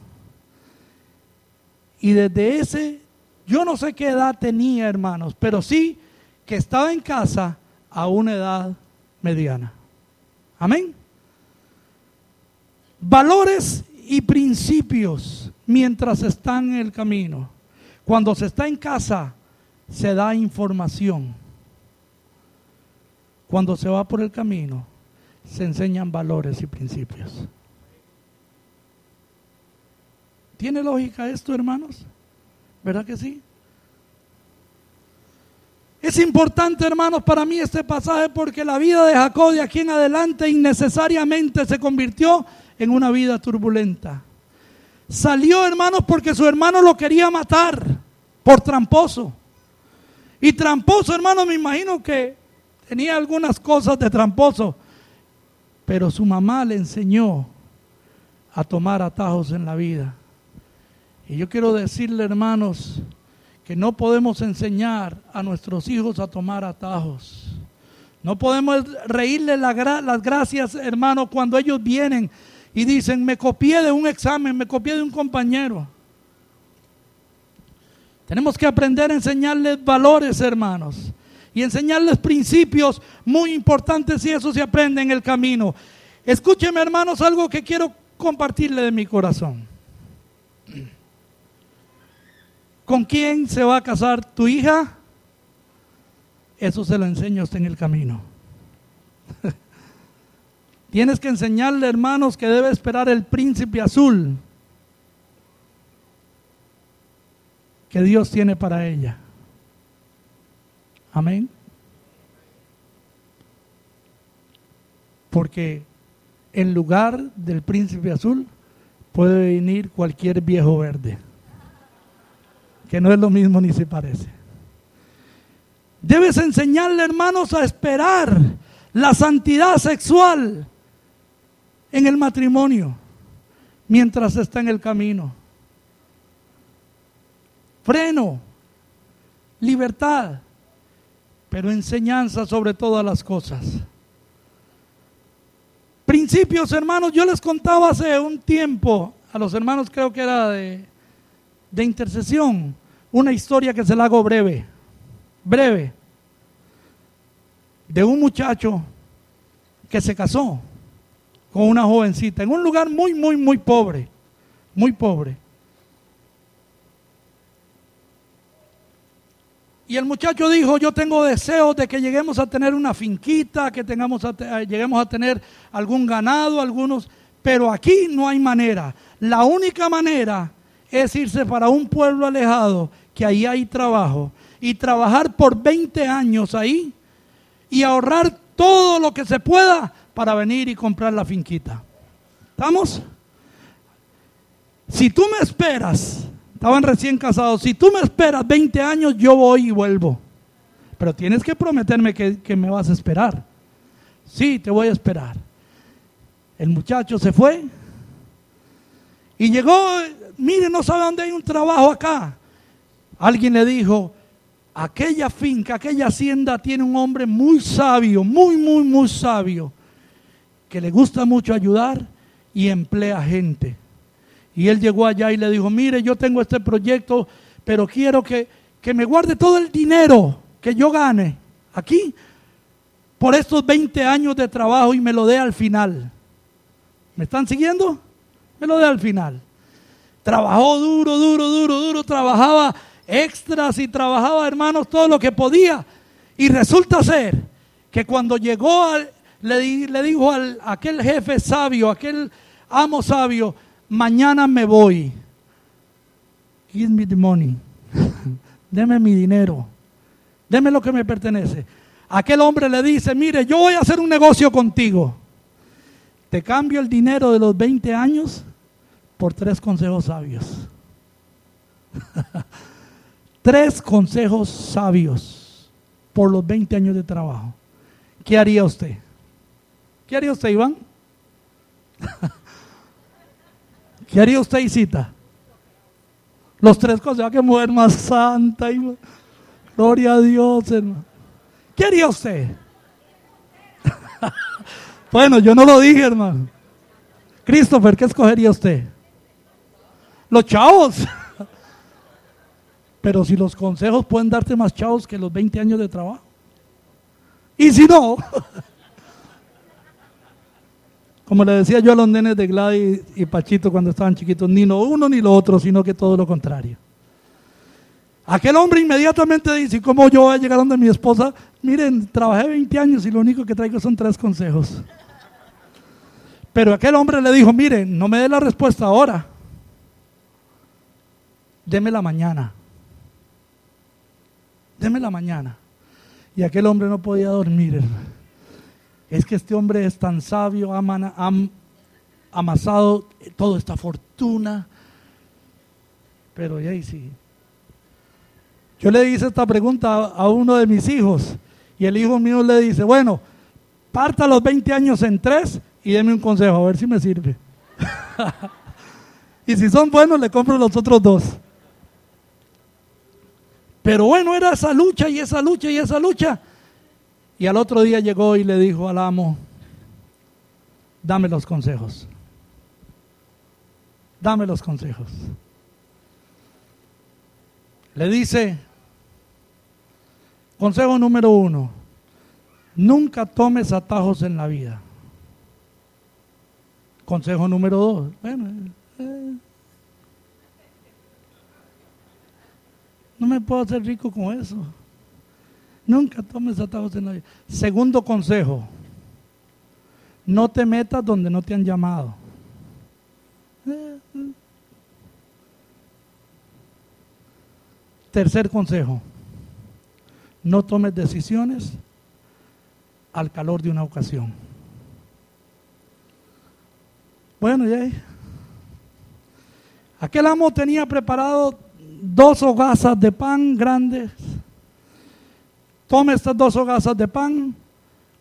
Y desde ese, yo no sé qué edad tenía, hermanos, pero sí que estaba en casa a una edad mediana. Amén. Valores y principios mientras están en el camino. Cuando se está en casa, se da información. Cuando se va por el camino, se enseñan valores y principios. ¿Tiene lógica esto, hermanos? ¿Verdad que sí? Es importante, hermanos, para mí este pasaje, porque la vida de Jacob de aquí en adelante innecesariamente se convirtió en una vida turbulenta. Salió, hermanos, porque su hermano lo quería matar por tramposo. Y tramposo, hermanos, me imagino que tenía algunas cosas de tramposo. Pero su mamá le enseñó a tomar atajos en la vida. Y yo quiero decirle, hermanos, que no podemos enseñar a nuestros hijos a tomar atajos. No podemos reírle las gracias, hermanos, cuando ellos vienen y dicen, me copié de un examen, me copié de un compañero. Tenemos que aprender a enseñarles valores, hermanos, y enseñarles principios muy importantes, y eso se aprende en el camino. Escúcheme, hermanos, algo que quiero compartirle de mi corazón. ¿Con quién se va a casar tu hija? Eso se lo enseño hasta en el camino. Tienes que enseñarle, hermanos, que debe esperar el príncipe azul que Dios tiene para ella. Amén. Porque en lugar del príncipe azul puede venir cualquier viejo verde, que no es lo mismo ni se parece. Debes enseñarle, hermanos, a esperar la santidad sexual en el matrimonio mientras está en el camino. Freno, libertad, pero enseñanza sobre todas las cosas. Principios, hermanos. Yo les contaba hace un tiempo a los hermanos, creo que era de intercesión, una historia que se la hago breve, de un muchacho que se casó con una jovencita en un lugar muy pobre, y el muchacho dijo, yo tengo deseos de que lleguemos a tener una finquita, que lleguemos a tener algún ganado, pero aquí no hay manera. La única manera es irse para un pueblo alejado, que ahí hay trabajo, y trabajar por 20 años ahí y ahorrar todo lo que se pueda para venir y comprar la finquita. ¿Estamos? Si tú me esperas, estaban recién casados, si tú me esperas 20 años, yo voy y vuelvo. Pero tienes que prometerme que me vas a esperar. Sí, te voy a esperar. El muchacho se fue y llegó, mire, no sabe dónde hay un trabajo acá. Alguien le dijo, aquella finca, aquella hacienda tiene un hombre muy sabio, muy sabio, que le gusta mucho ayudar y emplea gente. Y él llegó allá y le dijo, mire, yo tengo este proyecto, pero quiero que me guarde todo el dinero que yo gane aquí por estos 20 años de trabajo y me lo dé al final. ¿Me están siguiendo? Me lo dé al final. Trabajó duro, trabajaba extras y trabajaba, hermanos, todo lo que podía. Y resulta ser que cuando llegó, le dijo a aquel jefe sabio, aquel amo sabio, mañana me voy. Give me the money. Deme mi dinero. Deme lo que me pertenece. Aquel hombre le dice, mire, yo voy a hacer un negocio contigo. Te cambio el dinero de los 20 años por 3 consejos sabios. 3 consejos sabios por los 20 años de trabajo. ¿Qué haría usted? ¿Qué haría usted, Iván? ¿Qué haría usted, Isita? Los 3 consejos. ¡Qué mujer más santa! Iván. Gloria a Dios, hermano. ¿Qué haría usted? Bueno, yo no lo dije, hermano. Christopher, ¿qué escogería usted? Los chavos. Pero si los consejos pueden darte más chavos que los 20 años de trabajo. Y si no, como le decía yo a los nenes de Gladys y Pachito cuando estaban chiquitos, ni lo uno ni lo otro, sino que todo lo contrario. Aquel hombre inmediatamente dice, ¿cómo yo voy a llegar donde mi esposa? Miren, trabajé 20 años y lo único que traigo son 3 consejos. Pero aquel hombre le dijo, mire, no me dé la respuesta ahora, démela mañana, démela mañana. Y aquel hombre no podía dormir, hermano. Es que este hombre es tan sabio, ha amasado toda esta fortuna. Pero ya sí. Yo le hice esta pregunta a uno de mis hijos y el hijo mío le dice, bueno, parta los 20 años en 3 y deme un consejo, a ver si me sirve. Y si son buenos, le compro los otros 2. Pero bueno, era esa lucha y esa lucha y esa lucha. Y al otro día llegó y le dijo al amo, dame los consejos, dame los consejos. Le dice, consejo número 1, nunca tomes atajos en la vida. Consejo número 2, bueno, no me puedo hacer rico con eso. Nunca tomes atajos en la vida. Segundo consejo, no te metas donde no te han llamado. Tercer consejo, no tomes decisiones al calor de una ocasión. Bueno, ya. Aquel amo tenía preparado 2 hogazas de pan grandes. Come estas 2 hogazas de pan,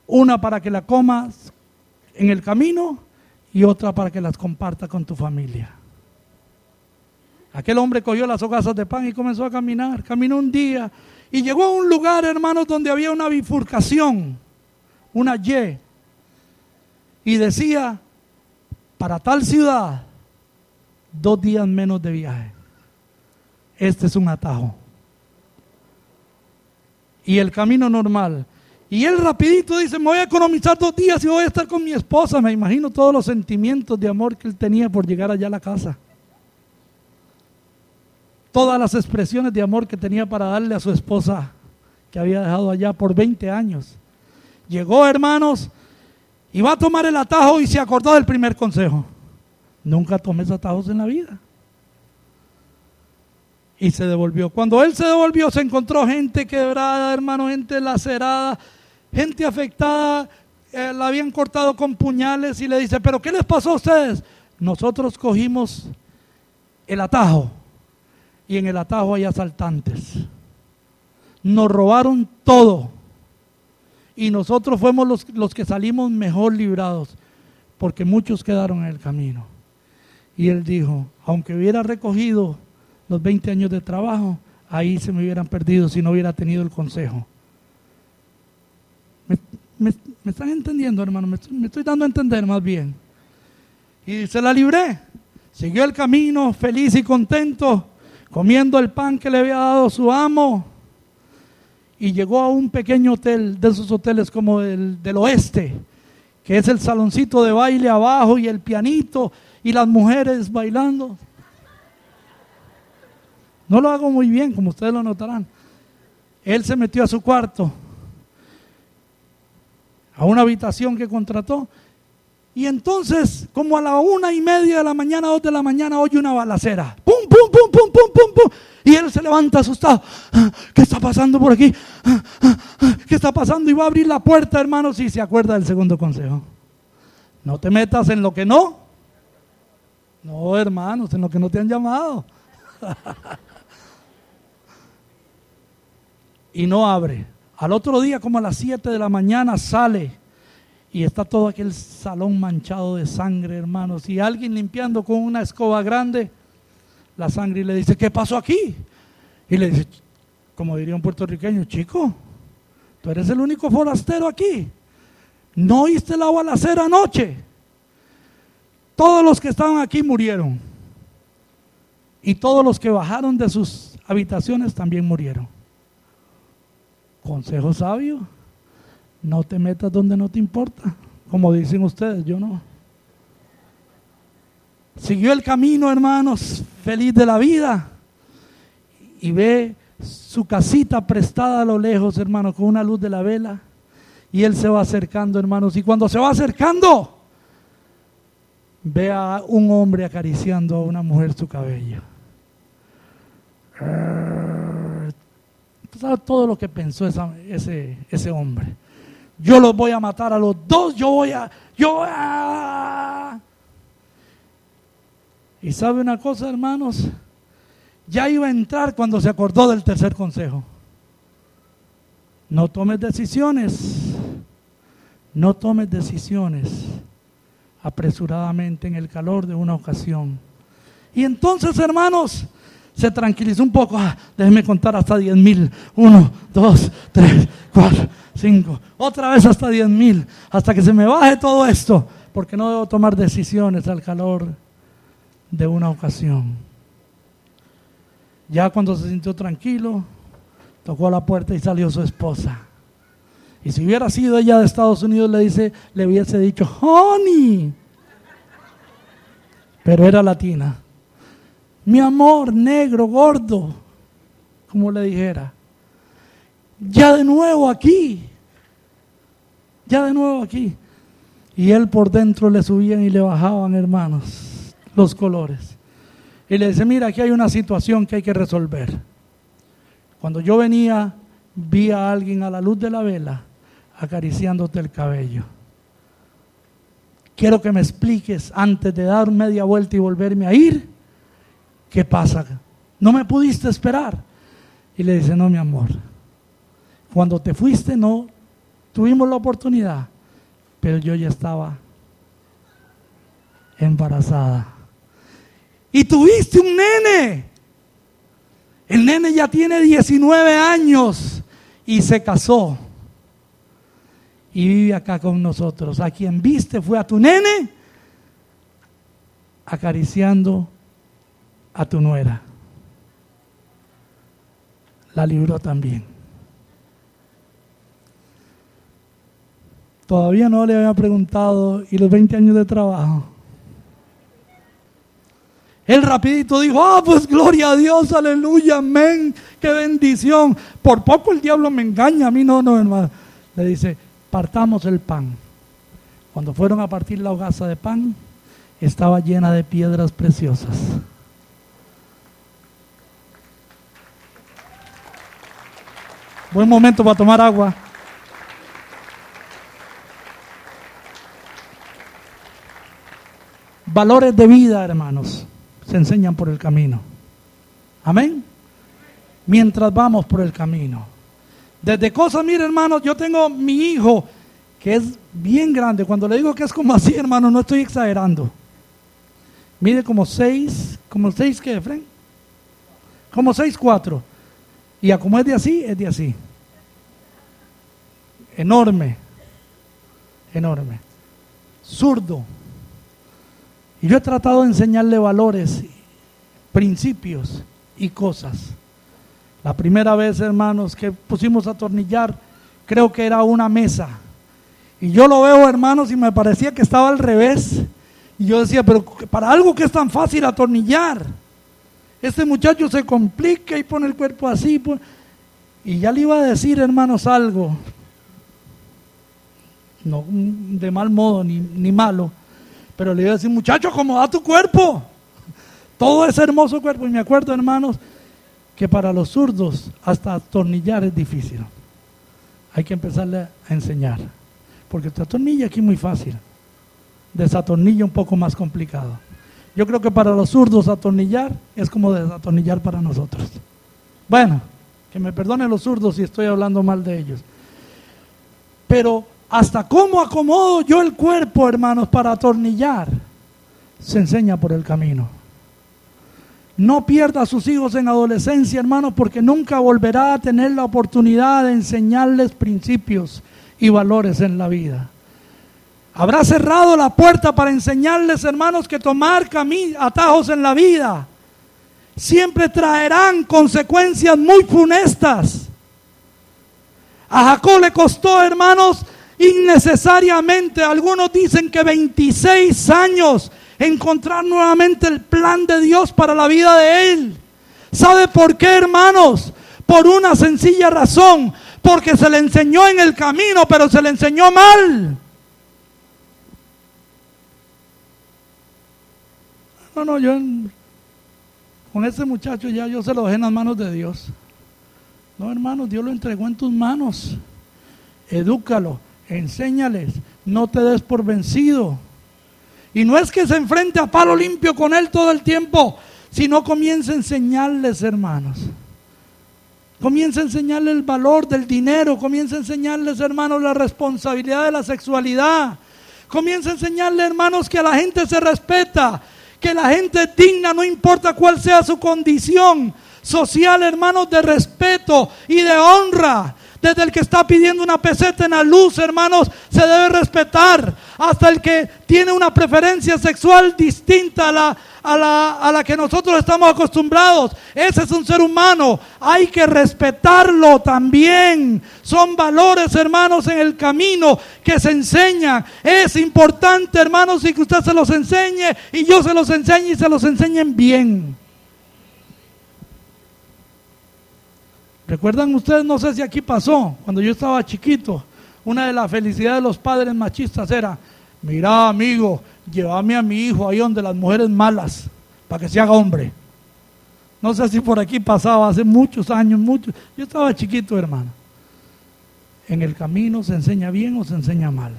una para que la comas en el camino y otra para que las compartas con tu familia. Aquel hombre cogió las hogazas de pan y comenzó a caminar, caminó un día y llegó a un lugar, hermanos, donde había una bifurcación, una Y, y decía, para tal ciudad, 2 días menos de viaje. Este es un atajo. Y el camino normal. Y él rapidito dice, me voy a economizar 2 días y voy a estar con mi esposa. Me imagino todos los sentimientos de amor que él tenía por llegar allá a la casa. Todas las expresiones de amor que tenía para darle a su esposa que había dejado allá por 20 años. Llegó, hermanos, y va a tomar el atajo y se acordó del primer consejo. Nunca tomes atajos en la vida. Y se devolvió. Cuando él se devolvió, se encontró gente quebrada, hermano, gente lacerada, gente afectada, la habían cortado con puñales y le dice, ¿pero qué les pasó a ustedes? Nosotros cogimos el atajo y en el atajo hay asaltantes. Nos robaron todo y nosotros fuimos los que salimos mejor librados porque muchos quedaron en el camino. Y él dijo, aunque hubiera recogido los 20 años de trabajo, ahí se me hubieran perdido si no hubiera tenido el consejo. ¿Me están entendiendo, hermano? Me estoy dando a entender más bien. Y se la libré. Siguió el camino feliz y contento, comiendo el pan que le había dado su amo. Y llegó a un pequeño hotel, de esos hoteles como el del oeste, que es el saloncito de baile abajo y el pianito y las mujeres bailando. No lo hago muy bien, como ustedes lo notarán. Él se metió a su cuarto, a una habitación que contrató. Y entonces, como a la 1:30 de la mañana, 2 de la mañana, oye una balacera. ¡Pum, pum, pum, pum, pum, pum, pum! Y él se levanta asustado. ¿Qué está pasando por aquí? ¿Qué está pasando? Y va a abrir la puerta, hermanos, y se acuerda del segundo consejo. No te metas en lo que no. No, hermanos, en lo que no te han llamado. Y no abre. Al otro día, como a las 7 de la mañana, sale y está todo aquel salón manchado de sangre, hermanos, y alguien limpiando con una escoba grande la sangre y le dice, ¿qué pasó aquí? Y le dice, como diría un puertorriqueño, chico, tú eres el único forastero aquí, ¿no oíste la balacera anoche? Todos los que estaban aquí murieron y todos los que bajaron de sus habitaciones también murieron. Consejo sabio, no te metas donde no te importa, como dicen ustedes, yo no. Siguió el camino, hermanos, feliz de la vida, y ve su casita prestada a lo lejos, hermanos, con una luz de la vela, y él se va acercando, hermanos, y cuando se va acercando, ve a un hombre acariciando a una mujer su cabello. ¿Tú sabes todo lo que pensó ese hombre? Yo los voy a matar a los dos, Y sabe una cosa, hermanos, ya iba a entrar cuando se acordó del tercer consejo. No tomes decisiones, no tomes decisiones apresuradamente en el calor de una ocasión. Y entonces, hermanos, se tranquilizó un poco. Déjenme contar hasta 10,000. 1, 2, 3, 4, 5. Otra vez hasta 10,000, hasta que se me baje todo esto, porque no debo tomar decisiones al calor de una ocasión. Ya cuando se sintió tranquilo, tocó la puerta y salió su esposa. Y si hubiera sido ella de Estados Unidos, le hubiese dicho, honey. Pero era latina. Mi amor, negro, gordo, como le dijera. Ya de nuevo aquí. Y él por dentro le subían y le bajaban, hermanos, los colores. Y le dice, mira, aquí hay una situación que hay que resolver. Cuando yo venía, vi a alguien a la luz de la vela acariciándote el cabello. Quiero que me expliques, antes de dar media vuelta y volverme a ir, ¿qué pasa? No me pudiste esperar. Y le dice, no, mi amor, cuando te fuiste no tuvimos la oportunidad, pero yo ya estaba embarazada. Y tuviste un nene. El nene ya tiene 19 años y se casó y vive acá con nosotros. A quien viste fue a tu nene acariciando a tu nuera. La libró también. Todavía no le había preguntado, ¿y los 20 años de trabajo? Él rapidito dijo, pues gloria a Dios, aleluya, amén, qué bendición. Por poco el diablo me engaña, a mí no, hermano. Le dice, partamos el pan. Cuando fueron a partir la hogaza de pan, estaba llena de piedras preciosas. Buen momento para tomar agua. Valores de vida, hermanos, se enseñan por el camino. Amén. Mientras vamos por el camino. Desde cosas, mire, hermanos, yo tengo mi hijo que es bien grande. Cuando le digo que es como así, hermano, no estoy exagerando. Mide como seis, ¿qué, Efrén? Como 6'4". Y a como es de así. Enorme. Zurdo. Y yo he tratado de enseñarle valores, principios y cosas. La primera vez, hermanos, que pusimos a atornillar, creo que era una mesa. Y yo lo veo, hermanos, y me parecía que estaba al revés. Y yo decía, pero para algo que es tan fácil atornillar, este muchacho se complica y pone el cuerpo así. Y ya le iba a decir, hermanos, algo. No de mal modo, ni malo. Pero le iba a decir, muchacho, acomoda tu cuerpo. Todo ese hermoso cuerpo. Y me acuerdo, hermanos, que para los zurdos hasta atornillar es difícil. Hay que empezarle a enseñar. Porque te atornilla aquí muy fácil. Desatornilla un poco más complicado. Yo creo que para los zurdos atornillar es como desatornillar para nosotros. Bueno, que me perdonen los zurdos si estoy hablando mal de ellos. Pero hasta cómo acomodo yo el cuerpo, hermanos, para atornillar, se enseña por el camino. No pierda a sus hijos en adolescencia, hermanos, porque nunca volverá a tener la oportunidad de enseñarles principios y valores en la vida. Habrá cerrado la puerta para enseñarles, hermanos, que tomar atajos en la vida siempre traerán consecuencias muy funestas. A Jacob le costó, hermanos, innecesariamente, algunos dicen que 26 años, encontrar nuevamente el plan de Dios para la vida de él. ¿Sabe por qué, hermanos? Por una sencilla razón, porque se le enseñó en el camino, pero se le enseñó mal. No, no, yo con ese muchacho ya yo se lo dejé en las manos de Dios. No, hermanos, Dios lo entregó en tus manos. Edúcalo, enséñales, no te des por vencido. Y no es que se enfrente a palo limpio con él todo el tiempo, sino comienza a enseñarles, hermanos. Comienza a enseñarles el valor del dinero, comienza a enseñarles, hermanos, la responsabilidad de la sexualidad. Comienza a enseñarles, hermanos, que a la gente se respeta, que la gente es digna, no importa cuál sea su condición social, hermanos, de respeto y de honra. Desde el que está pidiendo una peseta en la luz, hermanos, se debe respetar. Hasta el que tiene una preferencia sexual distinta a la que nosotros estamos acostumbrados. Ese es un ser humano. Hay que respetarlo también. Son valores, hermanos, en el camino que se enseñan. Es importante, hermanos, y que usted se los enseñe y yo se los enseñe y se los enseñen bien. ¿Recuerdan ustedes? No sé si aquí pasó, cuando yo estaba chiquito, una de las felicidades de los padres machistas era: mira, amigo, llévame a mi hijo ahí donde las mujeres malas, para que se haga hombre. No sé si por aquí pasaba, hace muchos años, yo estaba chiquito, hermano. En el camino se enseña bien o se enseña mal.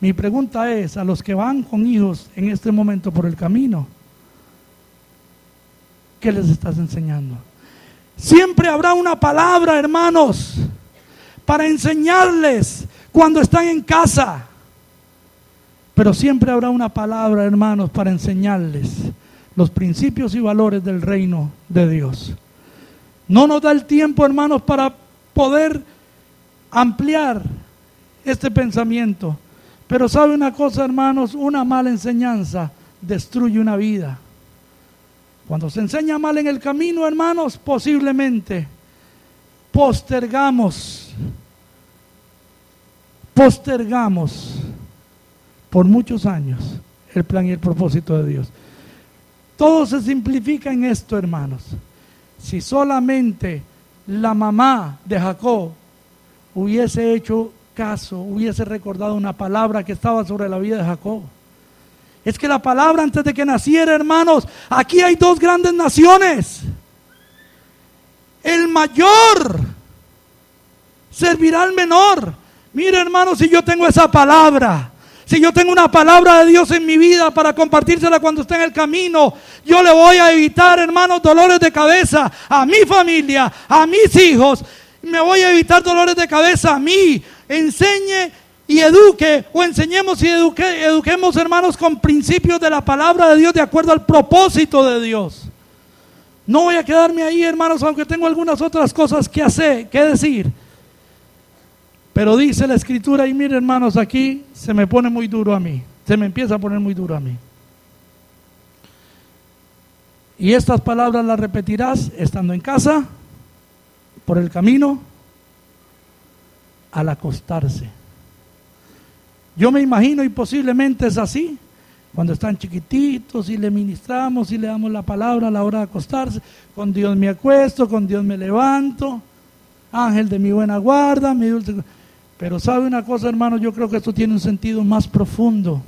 Mi pregunta es, a los que van con hijos en este momento por el camino, ¿qué les estás enseñando? Siempre habrá una palabra, hermanos, para enseñarles cuando están en casa. Pero siempre habrá una palabra, hermanos, para enseñarles los principios y valores del reino de Dios. No nos da el tiempo, hermanos, para poder ampliar este pensamiento. Pero sabe una cosa, hermanos, una mala enseñanza destruye una vida. Cuando se enseña mal en el camino, hermanos, posiblemente postergamos por muchos años el plan y el propósito de Dios. Todo se simplifica en esto, hermanos. Si solamente la mamá de Jacob hubiese hecho caso, hubiese recordado una palabra que estaba sobre la vida de Jacob. Es que la palabra antes de que naciera, hermanos, aquí hay dos grandes naciones. El mayor servirá al menor. Mira, hermanos, si yo tengo esa palabra, si yo tengo una palabra de Dios en mi vida para compartírsela cuando esté en el camino, yo le voy a evitar, hermanos, dolores de cabeza a mi familia, a mis hijos. Me voy a evitar dolores de cabeza a mí. Enseñe y eduque, o enseñemos y eduquemos, hermanos, con principios de la palabra de Dios, de acuerdo al propósito de Dios. No voy a quedarme ahí, hermanos, aunque tengo algunas otras cosas que hacer, que decir. Pero dice la Escritura, y mire, hermanos, aquí se me pone muy duro a mí, se me empieza a poner muy duro a mí. Y estas palabras las repetirás estando en casa, por el camino, al acostarse. Yo me imagino, y posiblemente es así, cuando están chiquititos y le ministramos y le damos la palabra a la hora de acostarse. Con Dios me acuesto, con Dios me levanto, ángel de mi buena guarda, mi dulce. Pero sabe una cosa, hermano, yo creo que esto tiene un sentido más profundo.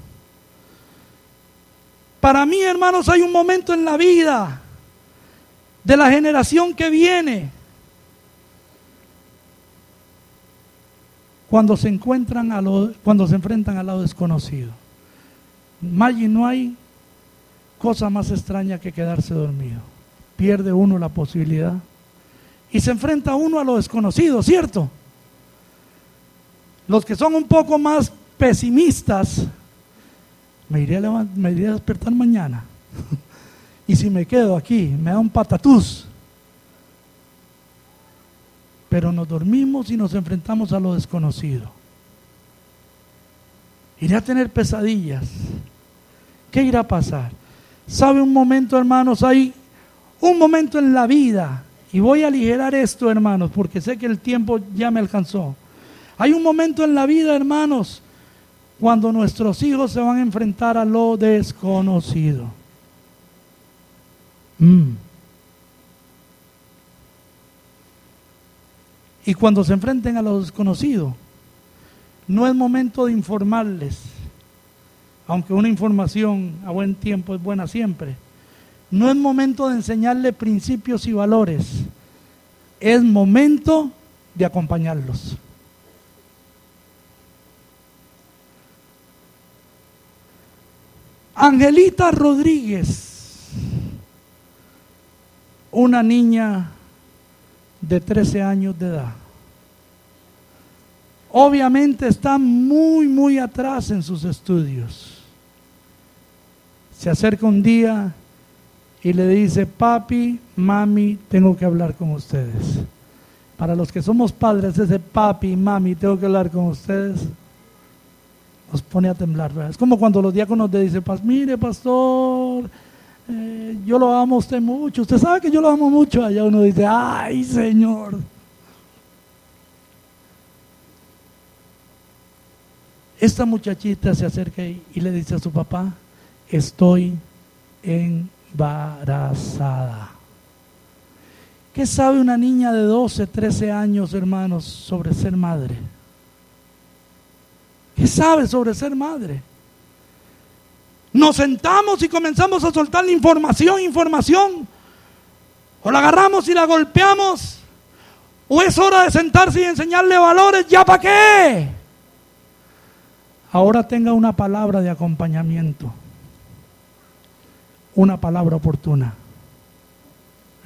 Para mí, hermanos, hay un momento en la vida de la generación que viene cuando se enfrentan a lo desconocido. Maggie, no hay cosa más extraña que quedarse dormido. Pierde uno la posibilidad y se enfrenta uno a lo desconocido, ¿cierto? Los que son un poco más pesimistas, me iré a despertar mañana y si me quedo aquí me da un patatús. Pero nos dormimos y nos enfrentamos a lo desconocido. Iré a tener pesadillas. ¿Qué irá a pasar? ¿Sabe un momento, hermanos? Hay un momento en la vida, y voy a aligerar esto, hermanos, porque sé que el tiempo ya me alcanzó. Hay un momento en la vida, hermanos, cuando nuestros hijos se van a enfrentar a lo desconocido. Y cuando se enfrenten a lo desconocido, no es momento de informarles. aunque una información a buen tiempo es buena siempre. No es momento de enseñarle principios y valores, es momento de acompañarlos. Angelita Rodríguez, una niña de 13 años de edad. Obviamente está muy atrás en sus estudios. Se acerca un día y le dice: papi, mami, tengo que hablar con ustedes. Para los que somos padres, ese papi, mami, tengo que hablar con ustedes, nos pone a temblar, ¿verdad? Es como cuando los diáconos le dicen: mire, pastor, yo lo amo a usted mucho, usted sabe que yo lo amo mucho. Allá uno dice: ay, Señor. Esta muchachita se acerca y le dice a su papá: estoy embarazada. ¿Qué sabe una niña de 12, 13 años, hermanos, sobre ser madre? ¿Qué sabe sobre ser madre? Nos sentamos y comenzamos a soltar la información. O la agarramos y la golpeamos. O es hora de sentarse y enseñarle valores. ¿Ya para qué? Ahora tenga una palabra de acompañamiento, una palabra oportuna.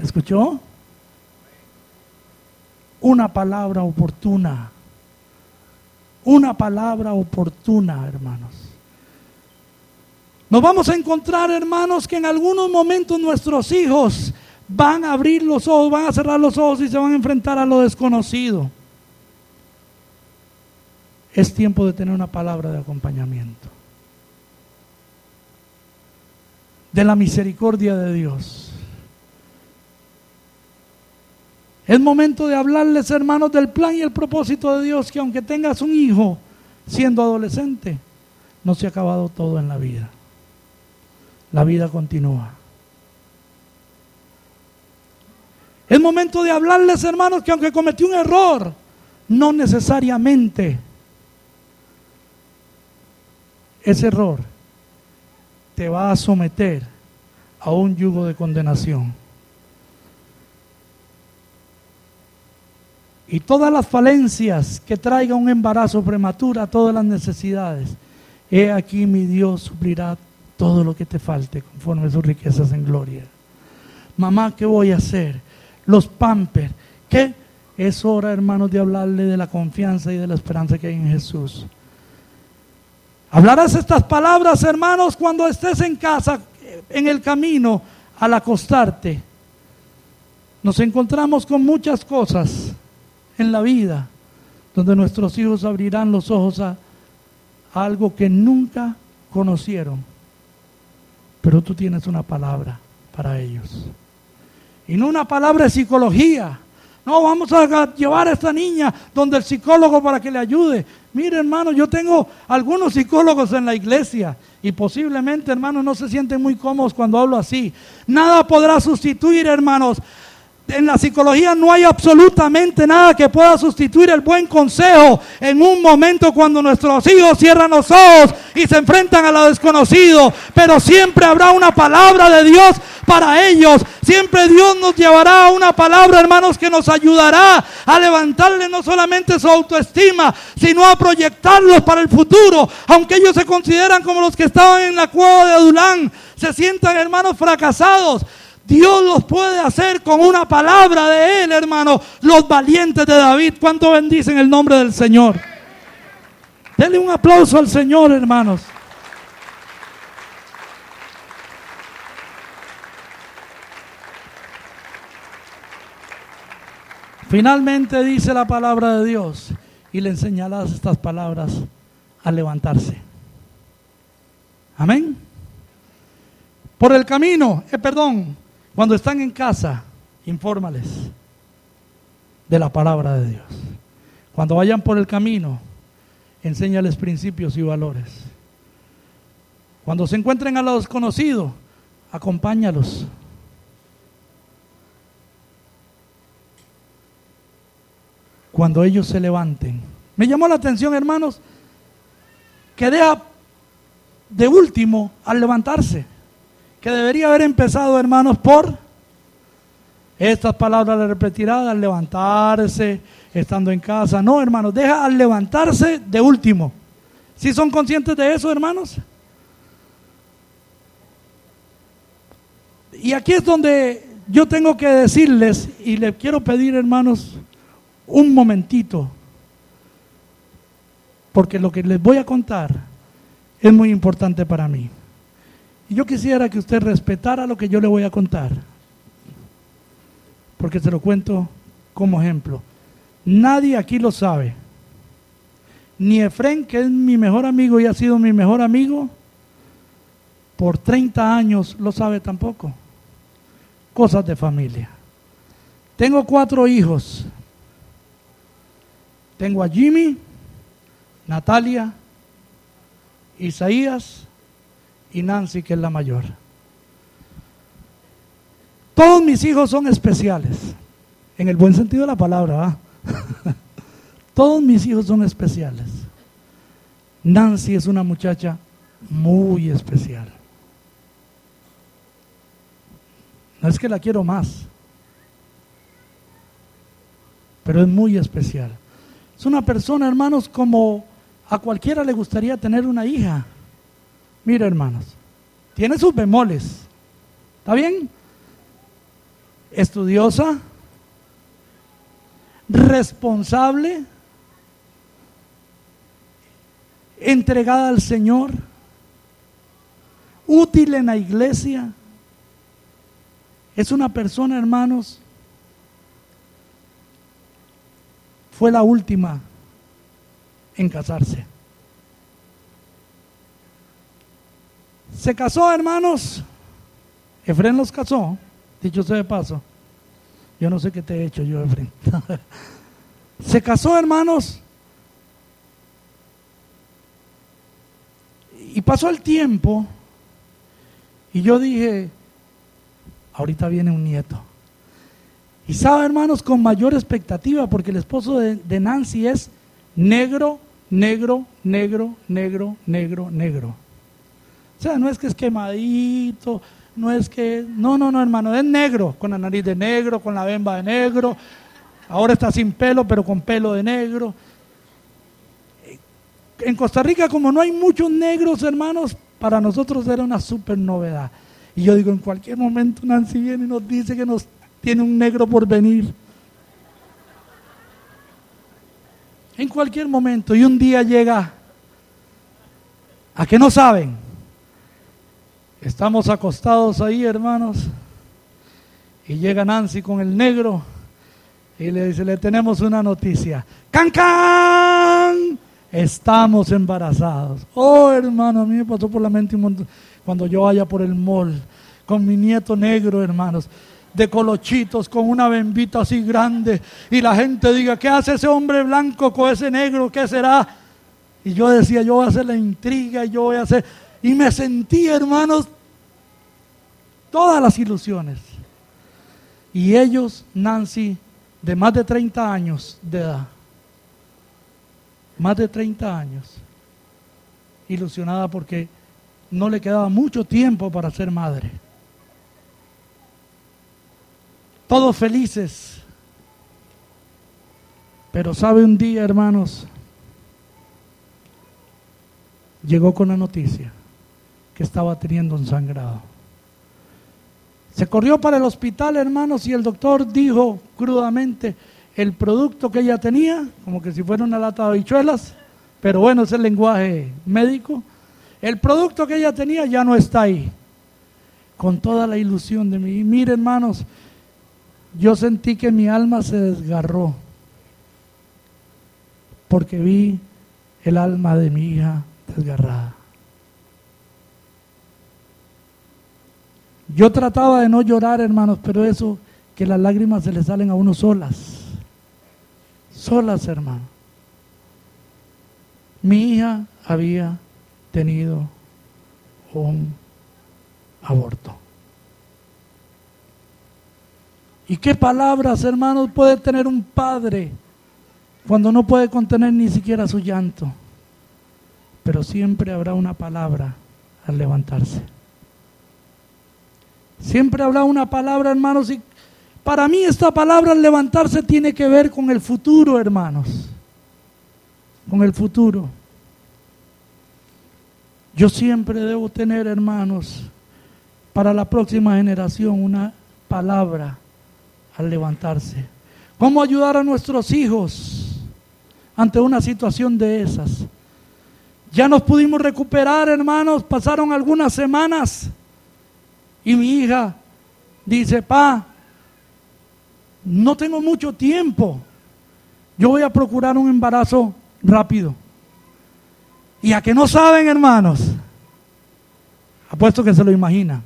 ¿Escuchó? Una palabra oportuna. Una palabra oportuna, hermanos. Nos vamos a encontrar, hermanos, que en algunos momentos nuestros hijos van a abrir los ojos, van a cerrar los ojos y se van a enfrentar a lo desconocido. Es tiempo de tener una palabra de acompañamiento, de la misericordia de Dios. Es momento de hablarles, hermanos, del plan y el propósito de Dios, que aunque tengas un hijo siendo adolescente, no se ha acabado todo en la vida. La vida continúa. Es momento de hablarles, hermanos, que aunque cometió un error, no necesariamente ese error te va a someter a un yugo de condenación. Y todas las falencias que traiga un embarazo prematuro, todas las necesidades, he aquí mi Dios suplirá todo lo que te falte conforme sus riquezas en gloria. Mamá, ¿qué voy a hacer? Los pampers, ¿qué? Es hora, hermanos, de hablarle de la confianza y de la esperanza que hay en Jesús. Hablarás estas palabras, hermanos, cuando estés en casa, en el camino, al acostarte. Nos encontramos con muchas cosas en la vida donde nuestros hijos abrirán los ojos a algo que nunca conocieron. Pero tú tienes una palabra para ellos. Y no una palabra de psicología. No, vamos a llevar a esta niña donde el psicólogo para que le ayude. Mire, hermano, yo tengo algunos psicólogos en la iglesia y posiblemente, hermanos, no se sienten muy cómodos cuando hablo así. Nada podrá sustituir, hermanos. En la psicología no hay absolutamente nada que pueda sustituir el buen consejo en un momento cuando nuestros hijos cierran los ojos y se enfrentan a lo desconocido. Pero siempre habrá una palabra de Dios para ellos. Siempre Dios nos llevará a una palabra, hermanos, que nos ayudará a levantarle no solamente su autoestima, sino a proyectarlos para el futuro. Aunque ellos se consideran como los que estaban en la cueva de Adulán, se sientan, hermanos, fracasados. Dios los puede hacer con una palabra de Él, hermano. Los valientes de David, ¿cuánto bendicen el nombre del Señor? Denle un aplauso al Señor, hermanos. Finalmente dice la palabra de Dios: y le enseñarás estas palabras al levantarse. Amén. Por el camino, cuando están en casa, infórmales de la palabra de Dios. Cuando vayan por el camino, enséñales principios y valores. Cuando se encuentren a lo desconocido, acompáñalos. Cuando ellos se levanten. Me llamó la atención, hermanos, que deja de último al levantarse, que debería haber empezado, hermanos, por estas palabras las repetirá al levantarse, estando en casa. No, hermanos, deja al levantarse de último. ¿Sí son conscientes de eso, hermanos? Y aquí es donde yo tengo que decirles y les quiero pedir, hermanos, un momentito, porque lo que les voy a contar es muy importante para mí. Y yo quisiera que usted respetara lo que yo le voy a contar, porque se lo cuento como ejemplo. Nadie aquí lo sabe, ni Efrén, que es mi mejor amigo y ha sido mi mejor amigo por 30 años, lo sabe tampoco. Cosas de familia. Tengo 4 hijos. Tengo a Jimmy, Natalia, Isaías y Nancy, que es la mayor. Todos mis hijos son especiales, en el buen sentido de la palabra, ¿eh? Todos mis hijos son especiales. Nancy es una muchacha muy especial. No es que la quiero más, pero es muy especial. Es una persona, hermanos, como a cualquiera le gustaría tener una hija. Mira, hermanos, tiene sus bemoles, ¿está bien? Estudiosa, responsable, entregada al Señor, útil en la iglesia. Es una persona, hermanos, fue la última en casarse. Se casó, hermanos. Efrén los casó, dicho sea de paso. Yo no sé qué te he hecho yo, Efrén. Se casó, hermanos. Y pasó el tiempo y yo dije, ahorita viene un nieto. Y sabe, hermanos, con mayor expectativa, porque el esposo de Nancy es negro, negro, negro, negro, negro, negro. O sea, no es que es quemadito, no es que... No, hermano, es negro, con la nariz de negro, con la bemba de negro. Ahora está sin pelo, pero con pelo de negro. En Costa Rica, como no hay muchos negros, hermanos, para nosotros era una súper novedad. Y yo digo, en cualquier momento Nancy viene y nos dice que nos tiene un negro por venir. En cualquier momento. Y un día llega, ¿a qué no saben? Estamos acostados ahí, hermanos, y llega Nancy con el negro y le dice, le tenemos una noticia. ¡Can, can! Estamos embarazados. Oh, hermano, a mí me pasó por la mente un montón. Cuando yo vaya por el mall con mi nieto negro, hermanos, de colochitos, con una bembita así grande, y la gente diga, ¿qué hace ese hombre blanco con ese negro? ¿Qué será? Y yo decía, yo voy a hacer la intriga, yo voy a hacer... Y me sentí, hermanos, todas las ilusiones. Y ellos, Nancy, de más de 30 años de edad, más de 30 años, ilusionada porque no le quedaba mucho tiempo para ser madre. Todos felices. Pero sabe, un día, hermanos, llegó con la noticia que estaba teniendo un sangrado. Se corrió para el hospital, hermanos, y el doctor dijo crudamente, el producto que ella tenía, como que si fuera una lata de habichuelas, pero bueno, es el lenguaje médico. El producto que ella tenía ya no está ahí. Con toda la ilusión de mí. Y mire, hermanos, yo sentí que mi alma se desgarró, porque vi el alma de mi hija desgarrada. Yo trataba de no llorar, hermanos, pero eso, que las lágrimas se le salen a uno solas. Solas, hermano. Mi hija había tenido un aborto. ¿Y qué palabras, hermanos, puede tener un padre cuando no puede contener ni siquiera su llanto? Pero siempre habrá una palabra al levantarse. Siempre habrá una palabra, hermanos, y para mí esta palabra al levantarse tiene que ver con el futuro, hermanos. Con el futuro. Yo siempre debo tener, hermanos, para la próxima generación una palabra al levantarse. ¿Cómo ayudar a nuestros hijos ante una situación de esas? Ya nos pudimos recuperar, hermanos, pasaron algunas semanas y mi hija dice: pa, no tengo mucho tiempo, yo voy a procurar un embarazo rápido. Y a que no saben, hermanos, apuesto que se lo imaginan.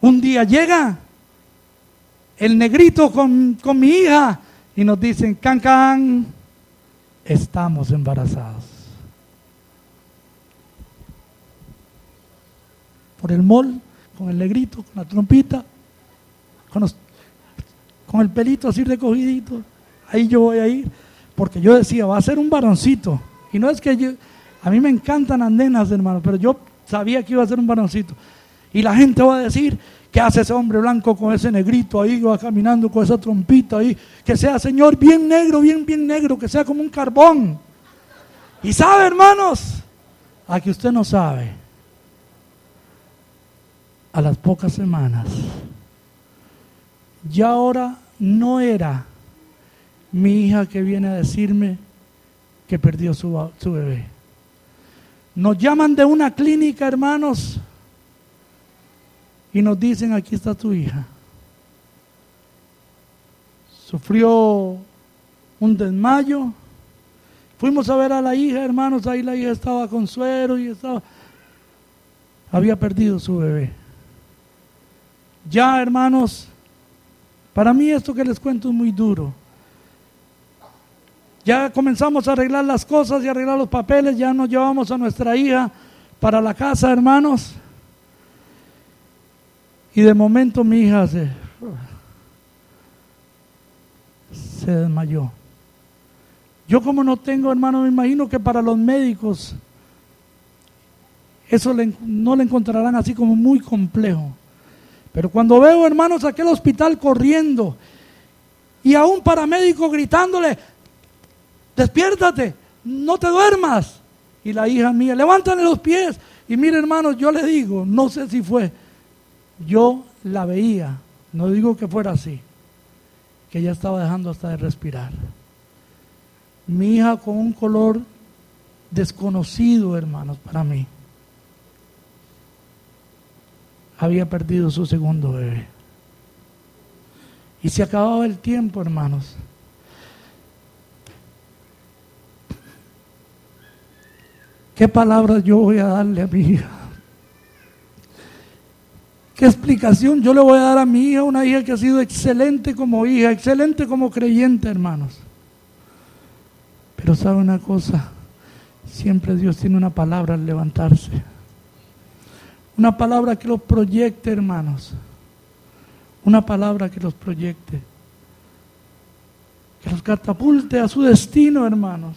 Un día llega el negrito con mi hija y nos dicen: can, can, estamos embarazados. Por el mol, con el negrito, con la trompita, con el pelito así recogidito. Ahí yo voy a ir, porque yo decía, va a ser un varoncito. Y no es que yo, a mí me encantan las nenas, hermano, pero yo sabía que iba a ser un varoncito. Y la gente va a decir: ¿qué hace ese hombre blanco con ese negrito ahí, va caminando con esa trompita ahí? Que sea, Señor, bien negro, bien, bien negro, que sea como un carbón. Y sabe, hermanos, a que usted no sabe, a las pocas semanas, ya ahora no era mi hija que viene a decirme que perdió su bebé. Nos llaman de una clínica, hermanos, y nos dicen: aquí está tu hija. Sufrió un desmayo. Fuimos a ver a la hija, hermanos, ahí la hija estaba con suero y había perdido su bebé. Ya, hermanos, para mí esto que les cuento es muy duro. Ya comenzamos a arreglar las cosas y arreglar los papeles. Ya nos llevamos a nuestra hija para la casa, hermanos. Y de momento mi hija se desmayó. Yo, como no tengo, hermano, me imagino que para los médicos eso no le encontrarán así como muy complejo. Pero cuando veo, hermanos, aquel hospital corriendo y a un paramédico gritándole: despiértate, no te duermas. Y la hija mía: levántale los pies. Y mire, hermanos, yo le digo, no sé si fue, yo la veía, no digo que fuera así, que ella estaba dejando hasta de respirar. Mi hija con un color desconocido, hermanos, para mí, había perdido su segundo bebé. Y se acababa el tiempo, hermanos. ¿Qué palabras yo voy a darle a mi hija? ¿Qué explicación yo le voy a dar a mi hija? Una hija que ha sido excelente como hija, excelente como creyente, hermanos. Pero sabe una cosa, siempre Dios tiene una palabra al levantarse. Una palabra que los proyecte, hermanos. Una palabra que los proyecte. Que los catapulte a su destino, hermanos.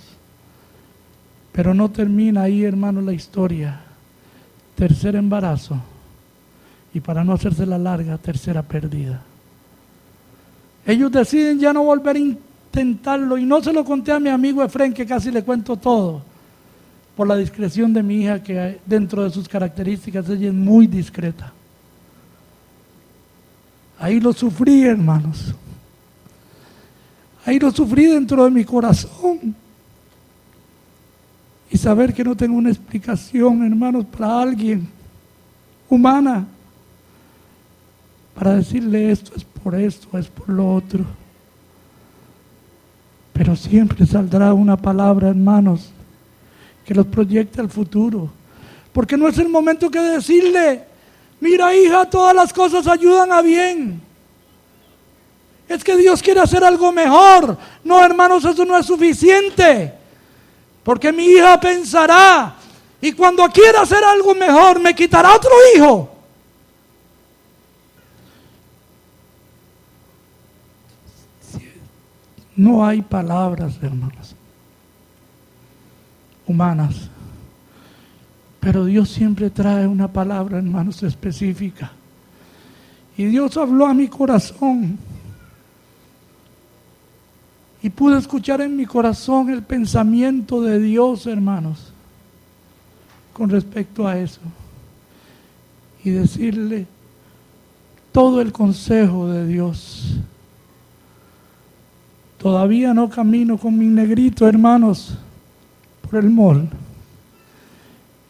Pero no termina ahí, hermano, la historia. Tercer embarazo. Y para no hacerse la larga, tercera pérdida. Ellos deciden ya no volver a intentarlo. Y no se lo conté a mi amigo Efrén, que casi le cuento todo, por la discreción de mi hija, que dentro de sus características ella es muy discreta. Ahí lo sufrí, hermanos. Ahí lo sufrí dentro de mi corazón. Y saber que no tengo una explicación, hermanos, para alguien humana, para decirle: esto, es por lo otro. Pero siempre saldrá una palabra, hermanos, que los proyecte al futuro. Porque no es el momento que decirle: mira, hija, todas las cosas ayudan a bien, es que Dios quiere hacer algo mejor. No, hermanos, eso no es suficiente. Porque mi hija pensará, y cuando quiera hacer algo mejor, me quitará otro hijo. No hay palabras, hermanos, humanas. Pero Dios siempre trae una palabra, hermanos, específica. Y Dios habló a mi corazón. Y pude escuchar en mi corazón el pensamiento de Dios, hermanos, con respecto a eso. Y decirle todo el consejo de Dios. Todavía no camino con mi negrito, hermanos, por el mall.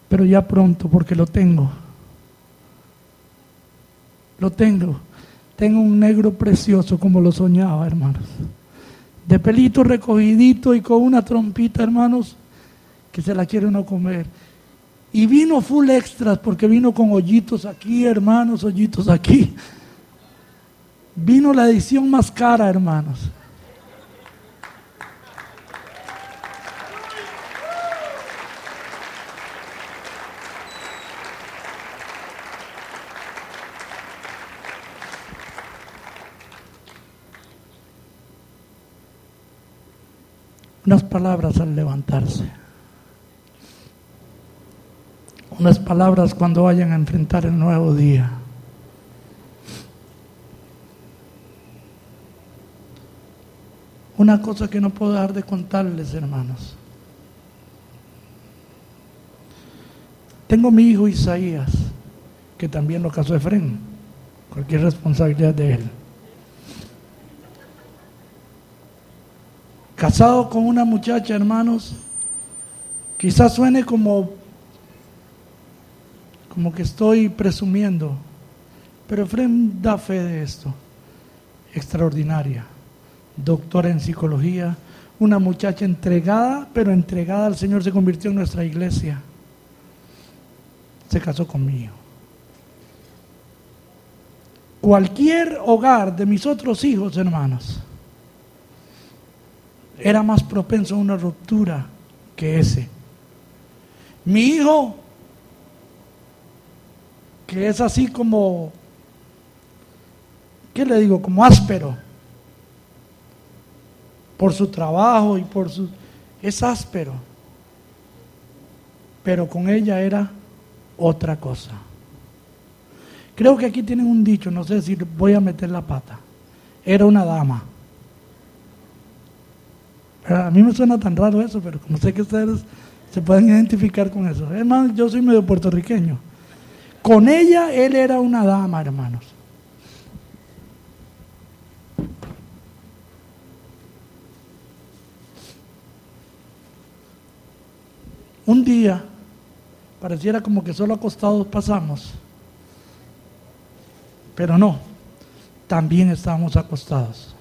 Pero ya pronto, porque lo tengo. Lo tengo. Tengo un negro precioso como lo soñaba, hermanos. De pelito recogidito y con una trompita, hermanos, que se la quiere uno comer. Y vino full extras, porque vino con hoyitos aquí, hermanos, hoyitos aquí. Vino la edición más cara, hermanos. Unas palabras al levantarse. Unas palabras cuando vayan a enfrentar el nuevo día. Una cosa que no puedo dejar de contarles, hermanos. Tengo mi hijo Isaías, que también lo casó Efrén. Cualquier responsabilidad de él. Casado con una muchacha, hermanos, quizás suene como que estoy presumiendo, pero Efrén da fe de esto, extraordinaria, doctora en psicología, una muchacha entregada, pero entregada al Señor, se convirtió en nuestra iglesia, se casó conmigo. Cualquier hogar de mis otros hijos, hermanos, era más propenso a una ruptura que ese. Mi hijo, que es así como, ¿qué le digo? Como áspero. Por su trabajo y por su... Es áspero. Pero con ella era otra cosa. Creo que aquí tienen un dicho, no sé si voy a meter la pata. Era una dama. A mí me suena tan raro eso, pero como sé que ustedes se pueden identificar con eso. Hermanos, yo soy medio puertorriqueño. Con ella, él era una dama, hermanos. Un día, pareciera como que solo acostados pasamos, pero no, también estábamos acostados.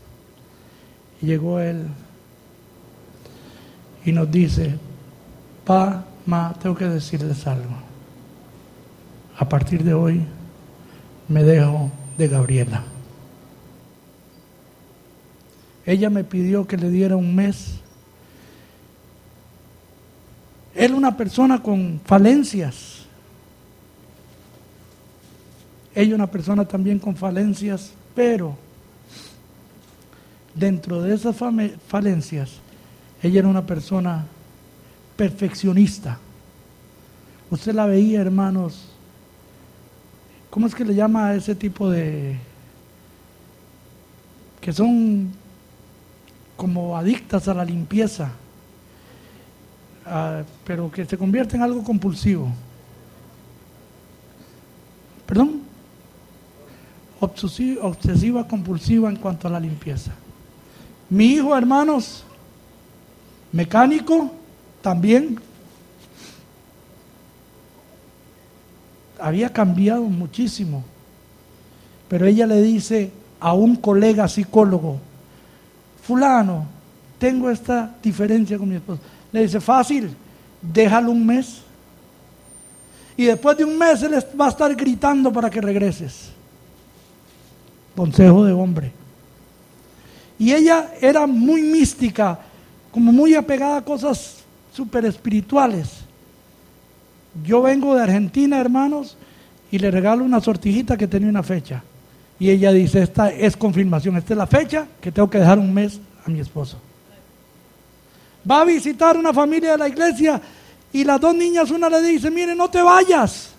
Y llegó él y nos dice: pa, ma, tengo que decirles algo. A partir de hoy me dejo de Gabriela. Ella me pidió que le diera un mes. Él, una persona con falencias. Ella, una persona también con falencias, pero dentro de esas falencias, ella era una persona perfeccionista. Usted la veía, hermanos, ¿cómo es que le llama a ese tipo de... que son como adictas a la limpieza, pero que se convierte en algo compulsivo? ¿Perdón? Obsesiva, compulsiva en cuanto a la limpieza. Mi hijo, hermanos... mecánico también, había cambiado muchísimo, pero ella le dice a un colega psicólogo: fulano, tengo esta diferencia con mi esposo. Le dice: fácil, déjalo un mes, y después de un mes él va a estar gritando para que regreses. Consejo de hombre. Y ella era muy mística, como muy apegada a cosas súper espirituales. Yo vengo de Argentina, hermanos, y le regalo una sortijita que tenía una fecha. Y ella dice: esta es confirmación, esta es la fecha que tengo que dejar un mes a mi esposo. Va a visitar una familia de la iglesia Y las dos niñas, una le dice, mire, no te vayas.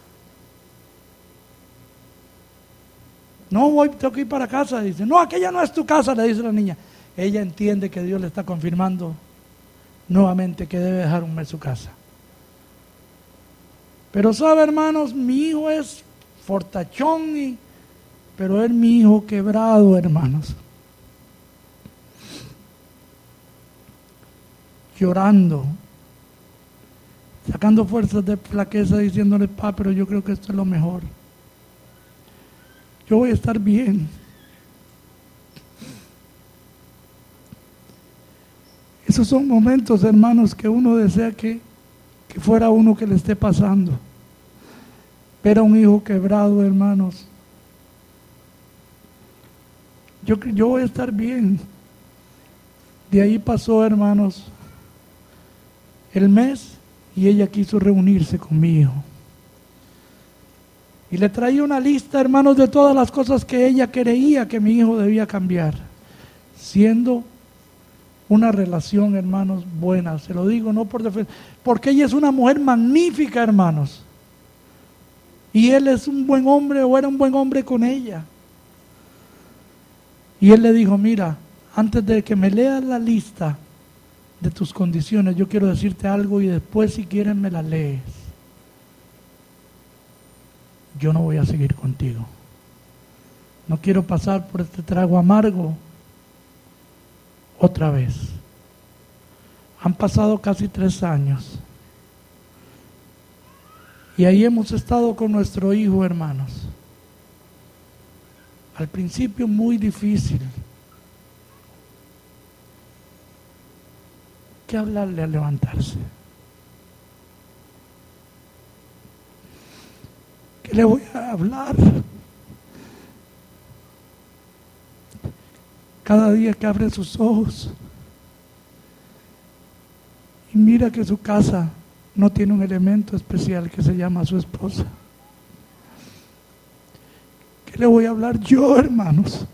No voy, tengo que ir para casa. Dice, no, aquella no es tu casa, le dice la niña. Ella entiende que Dios le está confirmando nuevamente que debe dejar un mes su casa. Pero sabe, hermanos, mi hijo es fortachón, pero es mi hijo quebrado, hermanos. Llorando, sacando fuerzas de flaqueza, diciéndole, pa, pero yo creo que esto es lo mejor. Yo voy a estar bien. Esos son momentos, hermanos, que uno desea que fuera uno que le esté pasando. Pero un hijo quebrado, hermanos. Yo voy a estar bien. De ahí pasó, hermanos, el mes y ella quiso reunirse conmigo. Y le traía una lista, hermanos, de todas las cosas que ella creía que mi hijo debía cambiar. Siendo una relación, hermanos, buena. Se lo digo, no por defender. Porque ella es una mujer magnífica, hermanos. Y él es un buen hombre, o era un buen hombre con ella. Y él le dijo, mira, antes de que me leas la lista de tus condiciones, yo quiero decirte algo y después si quieres me la lees. Yo no voy a seguir contigo. No quiero pasar por este trago amargo otra vez. Han pasado casi 3 años. Y ahí hemos estado con nuestro hijo, hermanos. Al principio muy difícil. Que hablarle al levantarse. ¿Qué le voy a hablar? Cada día que abre sus ojos y mira que su casa no tiene un elemento especial que se llama su esposa. ¿Qué le voy a hablar yo, hermanos?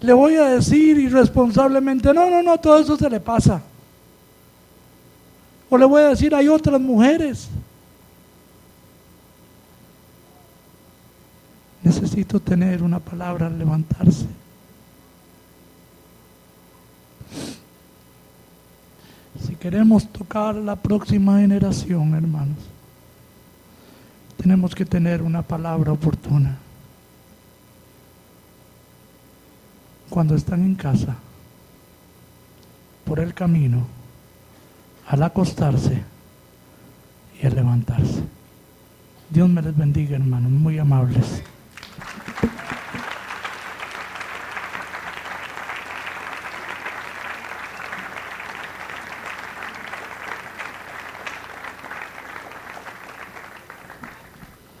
Le voy a decir irresponsablemente, no, todo eso se le pasa. O le voy a decir, hay otras mujeres. Necesito tener una palabra al levantarse. Si queremos tocar la próxima generación, hermanos, tenemos que tener una palabra oportuna. Cuando están en casa, por el camino, al acostarse y al levantarse. Dios me les bendiga, hermanos, muy amables.